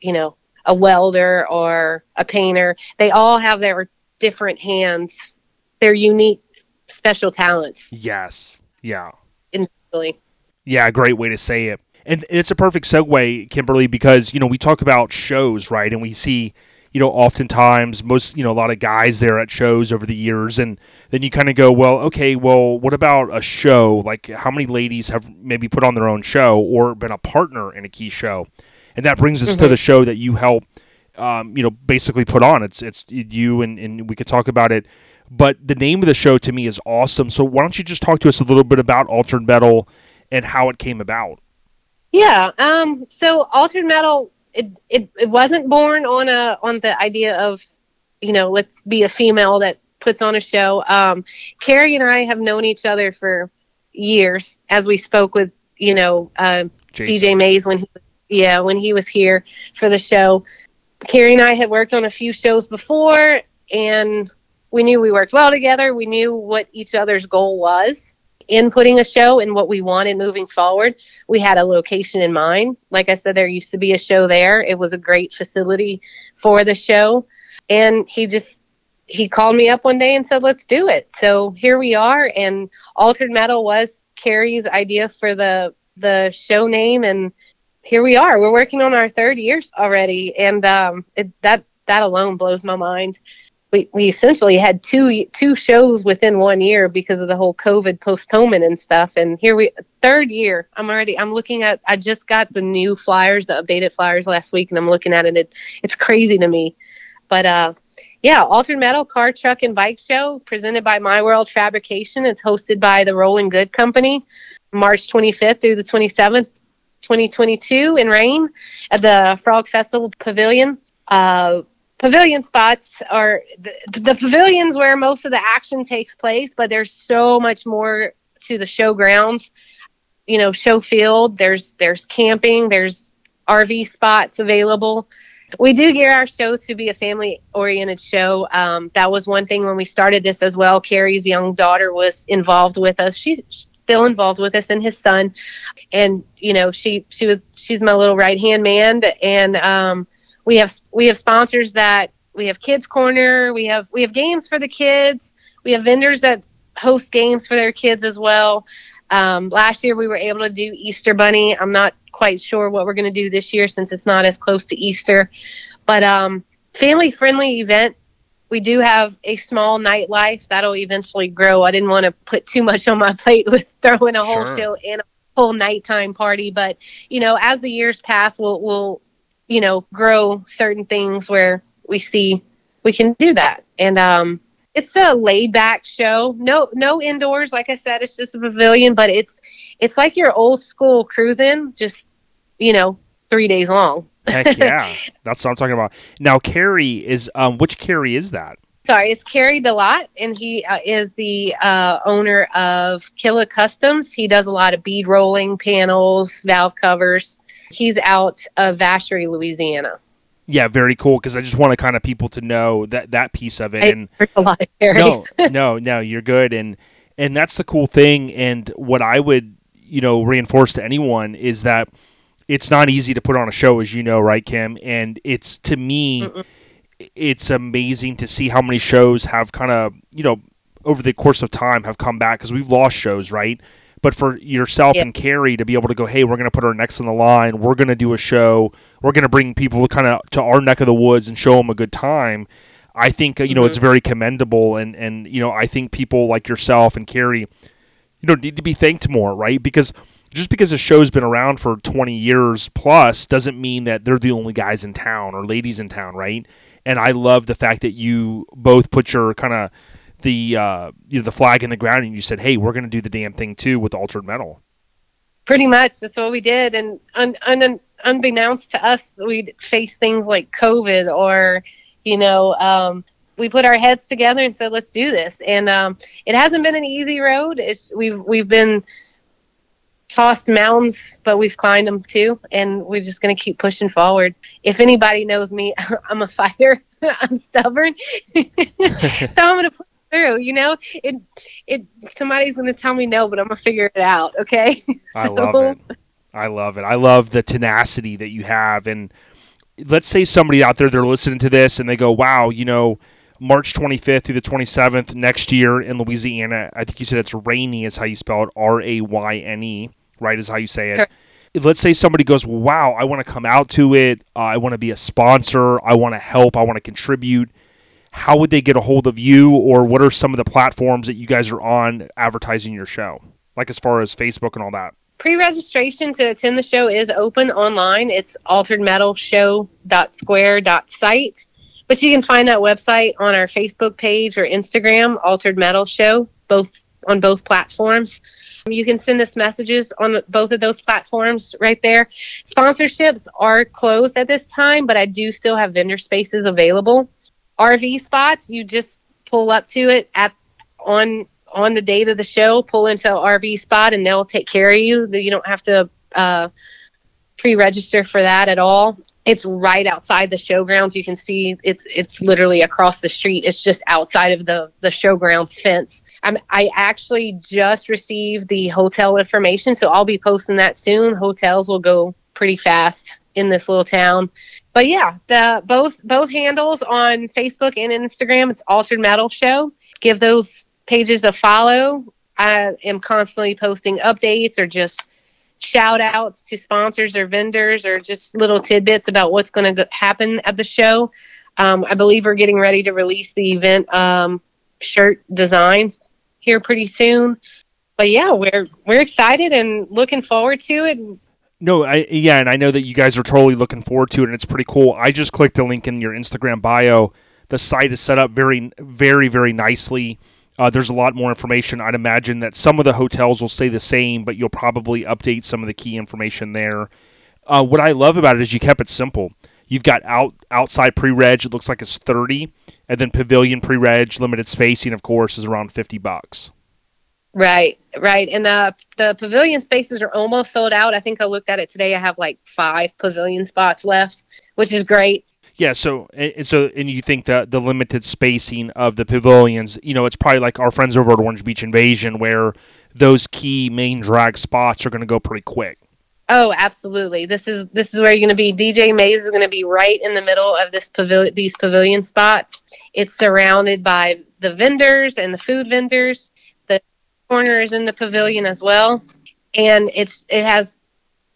you know, a welder or a painter. They all have their different hands, their unique, special talents. Yes, yeah. Individually. Yeah, great way to say it. And it's a perfect segue, Kimberly, because, you know, we talk about shows, right? And we see, you know, oftentimes most, you know, a lot of guys there at shows over the years. And then you kind of go, well, okay, well, what about a show? Like how many ladies have maybe put on their own show or been a partner in a key show? And that brings us mm-hmm. to the show that you help, um, you know, basically put on. It's it's you and, and we could talk about it. But the name of the show to me is awesome. So why don't you just talk to us a little bit about Altered Metal and how it came about? Yeah, um, so Altered Metal, it, it it wasn't born on a on the idea of, you know, let's be a female that puts on a show. Um, Carrie and I have known each other for years, as we spoke with, you know, uh, D J Mays when he, yeah, when he was here for the show. Carrie and I had worked on a few shows before, and we knew we worked well together. We knew what each other's goal was in putting a show and what we wanted moving forward. We had a location in mind. Like I said, there used to be a show there. It was a great facility for the show. And he just, he called me up one day and said, let's do it. So here we are. And Altered Metal was Carrie's idea for the, the show name. And here we are, we're working on our third year already. And um, it, that, that alone blows my mind. We, we essentially had two two shows within one year because of the whole COVID postponement and stuff. And here we third year. I'm already I'm looking at I just got the new flyers, the updated flyers last week, and I'm looking at it. it it's crazy to me. But uh, yeah, Altered Metal Car, Truck, and Bike Show presented by My World Fabrication. It's hosted by the Rolling Good Company, March twenty-fifth through the twenty-seventh, twenty twenty-two, in Rain at the Frog Festival Pavilion. Uh, Pavilion spots are the, the pavilions where most of the action takes place, but there's so much more to the showgrounds, you know, show field. There's there's camping, there's R V spots available. We do gear our show to be a family-oriented show. Um, that was one thing when we started this as well. Carrie's young daughter was involved with us. She's still involved with us and his son, and you know, she she was she's my little right-hand man, and um. We have we have sponsors that we have Kids Corner, we have we have games for the kids, we have vendors that host games for their kids as well. Um, last year we were able to do Easter Bunny. I'm not quite sure what we're going to do this year since it's not as close to Easter, but um, family friendly event. We do have a small nightlife that'll eventually grow. I didn't want to put too much on my plate with throwing a whole sure. show and a whole nighttime party, but you know, as the years pass, we'll we'll. you know, grow certain things where we see we can do that. And um, it's a laid back show. No, no indoors. Like I said, it's just a pavilion, but it's, it's like your old school cruising, just, you know, three days long. Heck yeah. That's what I'm talking about. Now, Carrie is, um, which Carrie is that? Sorry, it's Carrie DeLotte, and he uh, is the uh, owner of Killa Customs. He does a lot of bead rolling, panels, valve covers. He's out of Vacherie, Louisiana. Yeah, very cool, because I just wanted kind of people to know that, that piece of it. I and a lot of Carries. No, no, no, you're good. And, and that's the cool thing, and what I would, you know, reinforce to anyone is that it's not easy to put on a show, as you know, right, Kim? And it's, to me... Mm-mm. It's amazing to see how many shows have kind of, you know, over the course of time have come back, because we've lost shows, right? But for yourself yeah. and Carrie to be able to go, hey, we're going to put our necks on the line. We're going to do a show. We're going to bring people kind of to our neck of the woods and show them a good time. I think, you know, mm-hmm. it's very commendable. And, and, you know, I think people like yourself and Carrie, you know, need to be thanked more, right? Because just because a show's been around for twenty years plus doesn't mean that they're the only guys in town or ladies in town, right? And I love the fact that you both put your kind of the uh, you know, the flag in the ground, and you said, "Hey, we're going to do the damn thing too with Altered Metal." Pretty much, that's what we did. And un- un- unbeknownst to us, we'd face things like COVID, or you know, um, we put our heads together and said, "Let's do this." And um, it hasn't been an easy road. It's, we've we've been tossed mountains, but we've climbed them too, and we're just going to keep pushing forward. If anybody knows me, I'm a fighter. I'm stubborn. So I'm going to push through, you know, it, it, somebody's going to tell me no, but I'm going to figure it out. Okay. I so. love it. I love it. I love the tenacity that you have. And let's say somebody out there, they're listening to this and they go, wow, you know, March twenty-fifth through the twenty-seventh next year in Louisiana. I think you said it's Rayne is how you spell it. R A Y N E, right? Is how you say it. Sure. Let's say somebody goes, wow, I want to come out to it. Uh, I want to be a sponsor. I want to help. I want to contribute. How would they get a hold of you, or what are some of the platforms that you guys are on advertising your show? Like as far as Facebook and all that. Pre-registration to attend the show is open online. It's altered metal show dot square dot site. But you can find that website on our Facebook page or Instagram, Altered Metal Show, both on both platforms. You can send us messages on both of those platforms right there. Sponsorships are closed at this time, but I do still have vendor spaces available. R V spots, you just pull up to it at on on the date of the show, pull into an R V spot, and they'll take care of you. You don't have to uh, pre-register for that at all. It's right outside the showgrounds. You can see it's it's literally across the street. It's just outside of the, the showgrounds fence. I'm, I actually just received the hotel information, so I'll be posting that soon. Hotels will go pretty fast in this little town. But yeah, the both both handles on Facebook and Instagram, it's Altered Metal Show. Give those pages a follow. I am constantly posting updates or just shout outs to sponsors or vendors, or just little tidbits about what's going to happen at the show. Um, I believe we're getting ready to release the event um, shirt designs here pretty soon. But yeah, we're we're excited and looking forward to it. No, I, yeah, and I know that you guys are totally looking forward to it, and it's pretty cool. I just clicked a link in your Instagram bio. The site is set up very, very, very nicely. Uh, there's a lot more information. I'd imagine that some of the hotels will stay the same, but you'll probably update some of the key information there. Uh, what I love about it is you kept it simple. You've got out outside pre-reg. It looks like it's thirty, and then pavilion pre-reg, limited spacing, of course, is around fifty bucks. Right, right. And the the pavilion spaces are almost sold out. I think I looked at it today. I have like five pavilion spots left, which is great. Yeah, so and so, and you think that the limited spacing of the pavilions, you know, it's probably like our friends over at Orange Beach Invasion, where those key main drag spots are going to go pretty quick. Oh, absolutely! This is this is where you're going to be. D J Maze is going to be right in the middle of this pavil- these pavilion spots. It's surrounded by the vendors and the food vendors. The corner is in the pavilion as well, and it's it has.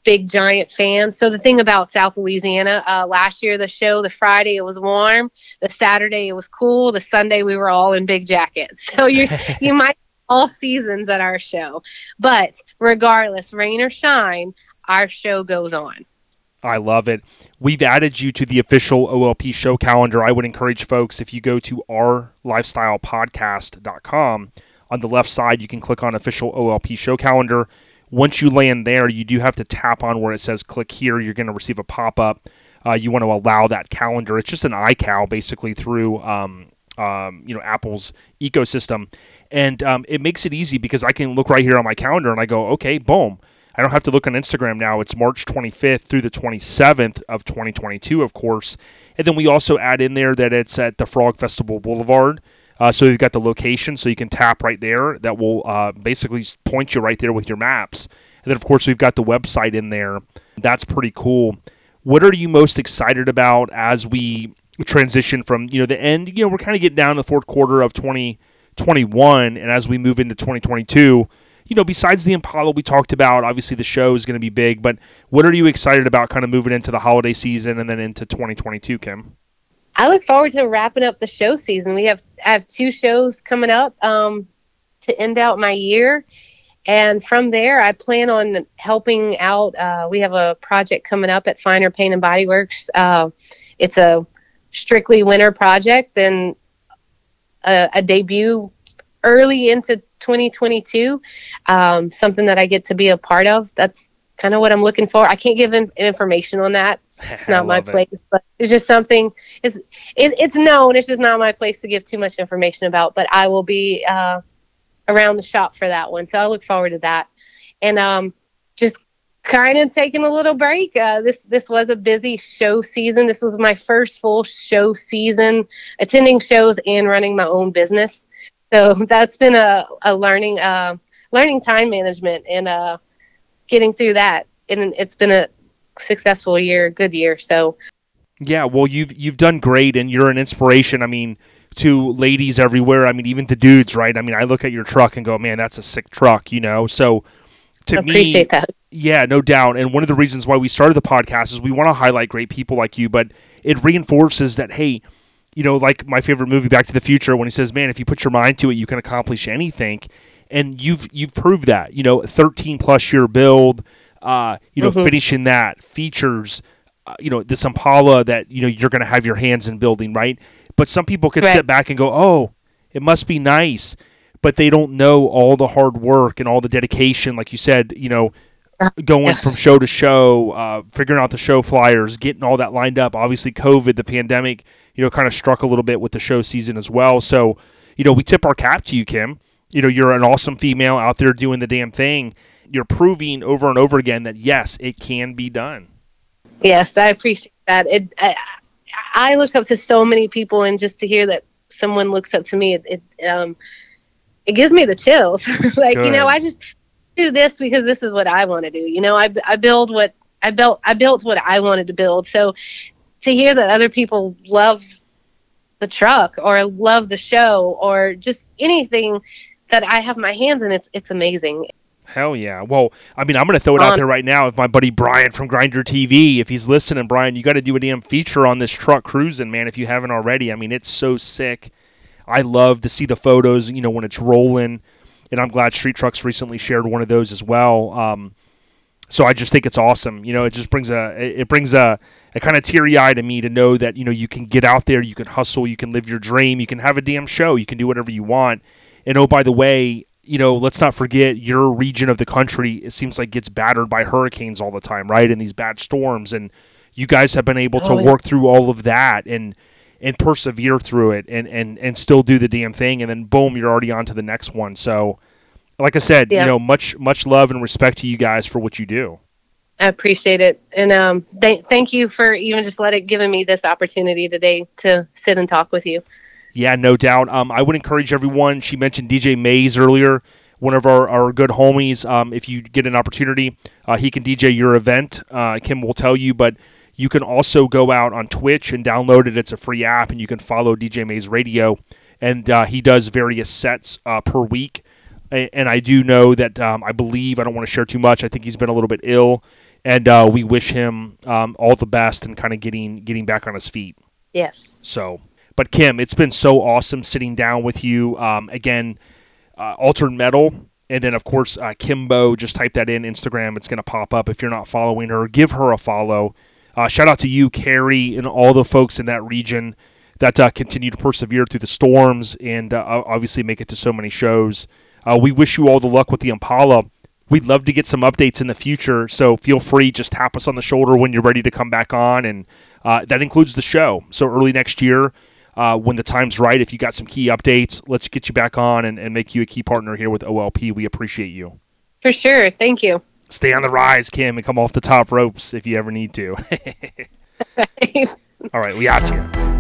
big giant fans. So the thing about South Louisiana, uh, last year the show, the Friday it was warm, the Saturday it was cool, the Sunday we were all in big jackets. So you you might all seasons at our show, but regardless, rain or shine, our show goes on. I love it. We've added you to the official O L P show calendar. I would encourage folks, if you go to our lifestyle podcast dot com, on the left side you can click on official O L P show calendar. Once you land there, you do have to tap on where it says click here. You're going to receive a pop-up. uh, you want to allow that calendar. It's just an iCal basically through um, um, you know, Apple's ecosystem. And um, it makes it easy because I can look right here on my calendar and I go, okay, boom. I don't have to look on Instagram now. It's March twenty-fifth through the twenty-seventh of twenty twenty-two, of course. And then we also add in there that it's at the Frog Festival Boulevard. Uh, so we've got the location, so you can tap right there. That will uh, basically point you right there with your maps. And then, of course, we've got the website in there. That's pretty cool. What are you most excited about as we transition from, you know, the end? You know, we're kind of getting down to the fourth quarter of twenty twenty-one, and as we move into twenty twenty-two, you know, besides the Impala we talked about, obviously the show is going to be big, but what are you excited about kind of moving into the holiday season and then into twenty twenty-two, Kim? I look forward to wrapping up the show season. We have, I have two shows coming up um, to end out my year. And from there, I plan on helping out. Uh, we have a project coming up at Finer Paint and Body Works. Uh, it's a strictly winter project and a, a debut early into twenty twenty-two, um, something that I get to be a part of. That's kind of what I'm looking for. I can't give in- information on that. It's not my place, it. But it's just something. It's it, it's known. It's just not my place to give too much information about. But I will be uh, around the shop for that one, so I look forward to that. And um, just kind of taking a little break. Uh, this this was a busy show season. This was my first full show season, attending shows and running my own business. So that's been a, a learning uh, learning time management and uh, getting through that. And it's been a successful year, good year. So, yeah, well, you've you've done great, and you're an inspiration. I mean, to ladies everywhere. I mean, even the dudes, right? I mean, I look at your truck and go, man, that's a sick truck, you know. So, to I appreciate me, that. Yeah, no doubt. And one of the reasons why we started the podcast is we want to highlight great people like you, but it reinforces that, hey, you know, like my favorite movie, Back to the Future, when he says, man, if you put your mind to it, you can accomplish anything. And you've you've proved that, you know, thirteen plus year build, uh, you know, mm-hmm. finishing that, features, uh, you know, this Impala that, you know, you're going to have your hands in building, right? But some people could right. sit back and go, oh, it must be nice. But they don't know all the hard work and all the dedication, like you said, you know, going yeah. from show to show, uh, figuring out the show flyers, getting all that lined up. Obviously, COVID, the pandemic, you know, kind of struck a little bit with the show season as well. So, you know, we tip our cap to you, Kim. You know, you're an awesome female out there doing the damn thing. You're proving over and over again that, yes, it can be done. Yes, I appreciate that. It, I, I look up to so many people, and just to hear that someone looks up to me, it, it, um, it gives me the chills. Like, Good. you know, I just... do this because this is what I want to do. You know, I, I build what I built. I built what I wanted to build. So to hear that other people love the truck or love the show or just anything that I have my hands in, it's it's amazing. Hell yeah. Well, I mean, I'm going to throw it um, out there right now. If my buddy Brian from Grindr T V, if he's listening, Brian, you got to do a damn feature on this truck cruising, man, if you haven't already. I mean, it's so sick. I love to see the photos, you know, when it's rolling. And I'm glad Street Trucks recently shared one of those as well. Um, so I just think it's awesome. You know, it just brings a it brings a, a kind of teary eye to me to know that, you know, you can get out there, you can hustle, you can live your dream, you can have a damn show, you can do whatever you want. And oh, by the way, you know, let's not forget your region of the country, it seems like gets battered by hurricanes all the time, right? And these bad storms, and you guys have been able to oh, yeah. work through all of that and and persevere through it and, and, and still do the damn thing. And then boom, you're already on to the next one. So like I said, yeah. you know, much, much love and respect to you guys for what you do. I appreciate it. And um, th- thank you for even just let it giving me this opportunity today to sit and talk with you. Yeah, no doubt. Um, I would encourage everyone. She mentioned D J Mays earlier, one of our, our good homies. Um, if you get an opportunity, uh, he can D J your event. Uh, Kim will tell you, but you can also go out on Twitch and download it. It's a free app, and you can follow D J Mays Radio. And uh, he does various sets uh, per week. And I do know that um, I believe, I don't want to share too much, I think he's been a little bit ill. And uh, we wish him um, all the best and kind of getting getting back on his feet. Yes. So, but Kim, it's been so awesome sitting down with you. Um, again, uh, Altered Metal. And then, of course, uh, Kimbo. Just type that in Instagram. It's going to pop up. If you're not following her, give her a follow. Uh, shout out to you, Carrie, and all the folks in that region that uh, continue to persevere through the storms and uh, obviously make it to so many shows. Uh, we wish you all the luck with the Impala. We'd love to get some updates in the future, so feel free. Just tap us on the shoulder when you're ready to come back on, and Uh, that includes the show. So early next year, uh, when the time's right, if you got some key updates, let's get you back on and, and make you a key partner here with O L P. We appreciate you. For sure. Thank you. Stay on the rise, Kim, and come off the top ropes if you ever need to. All right. We out here.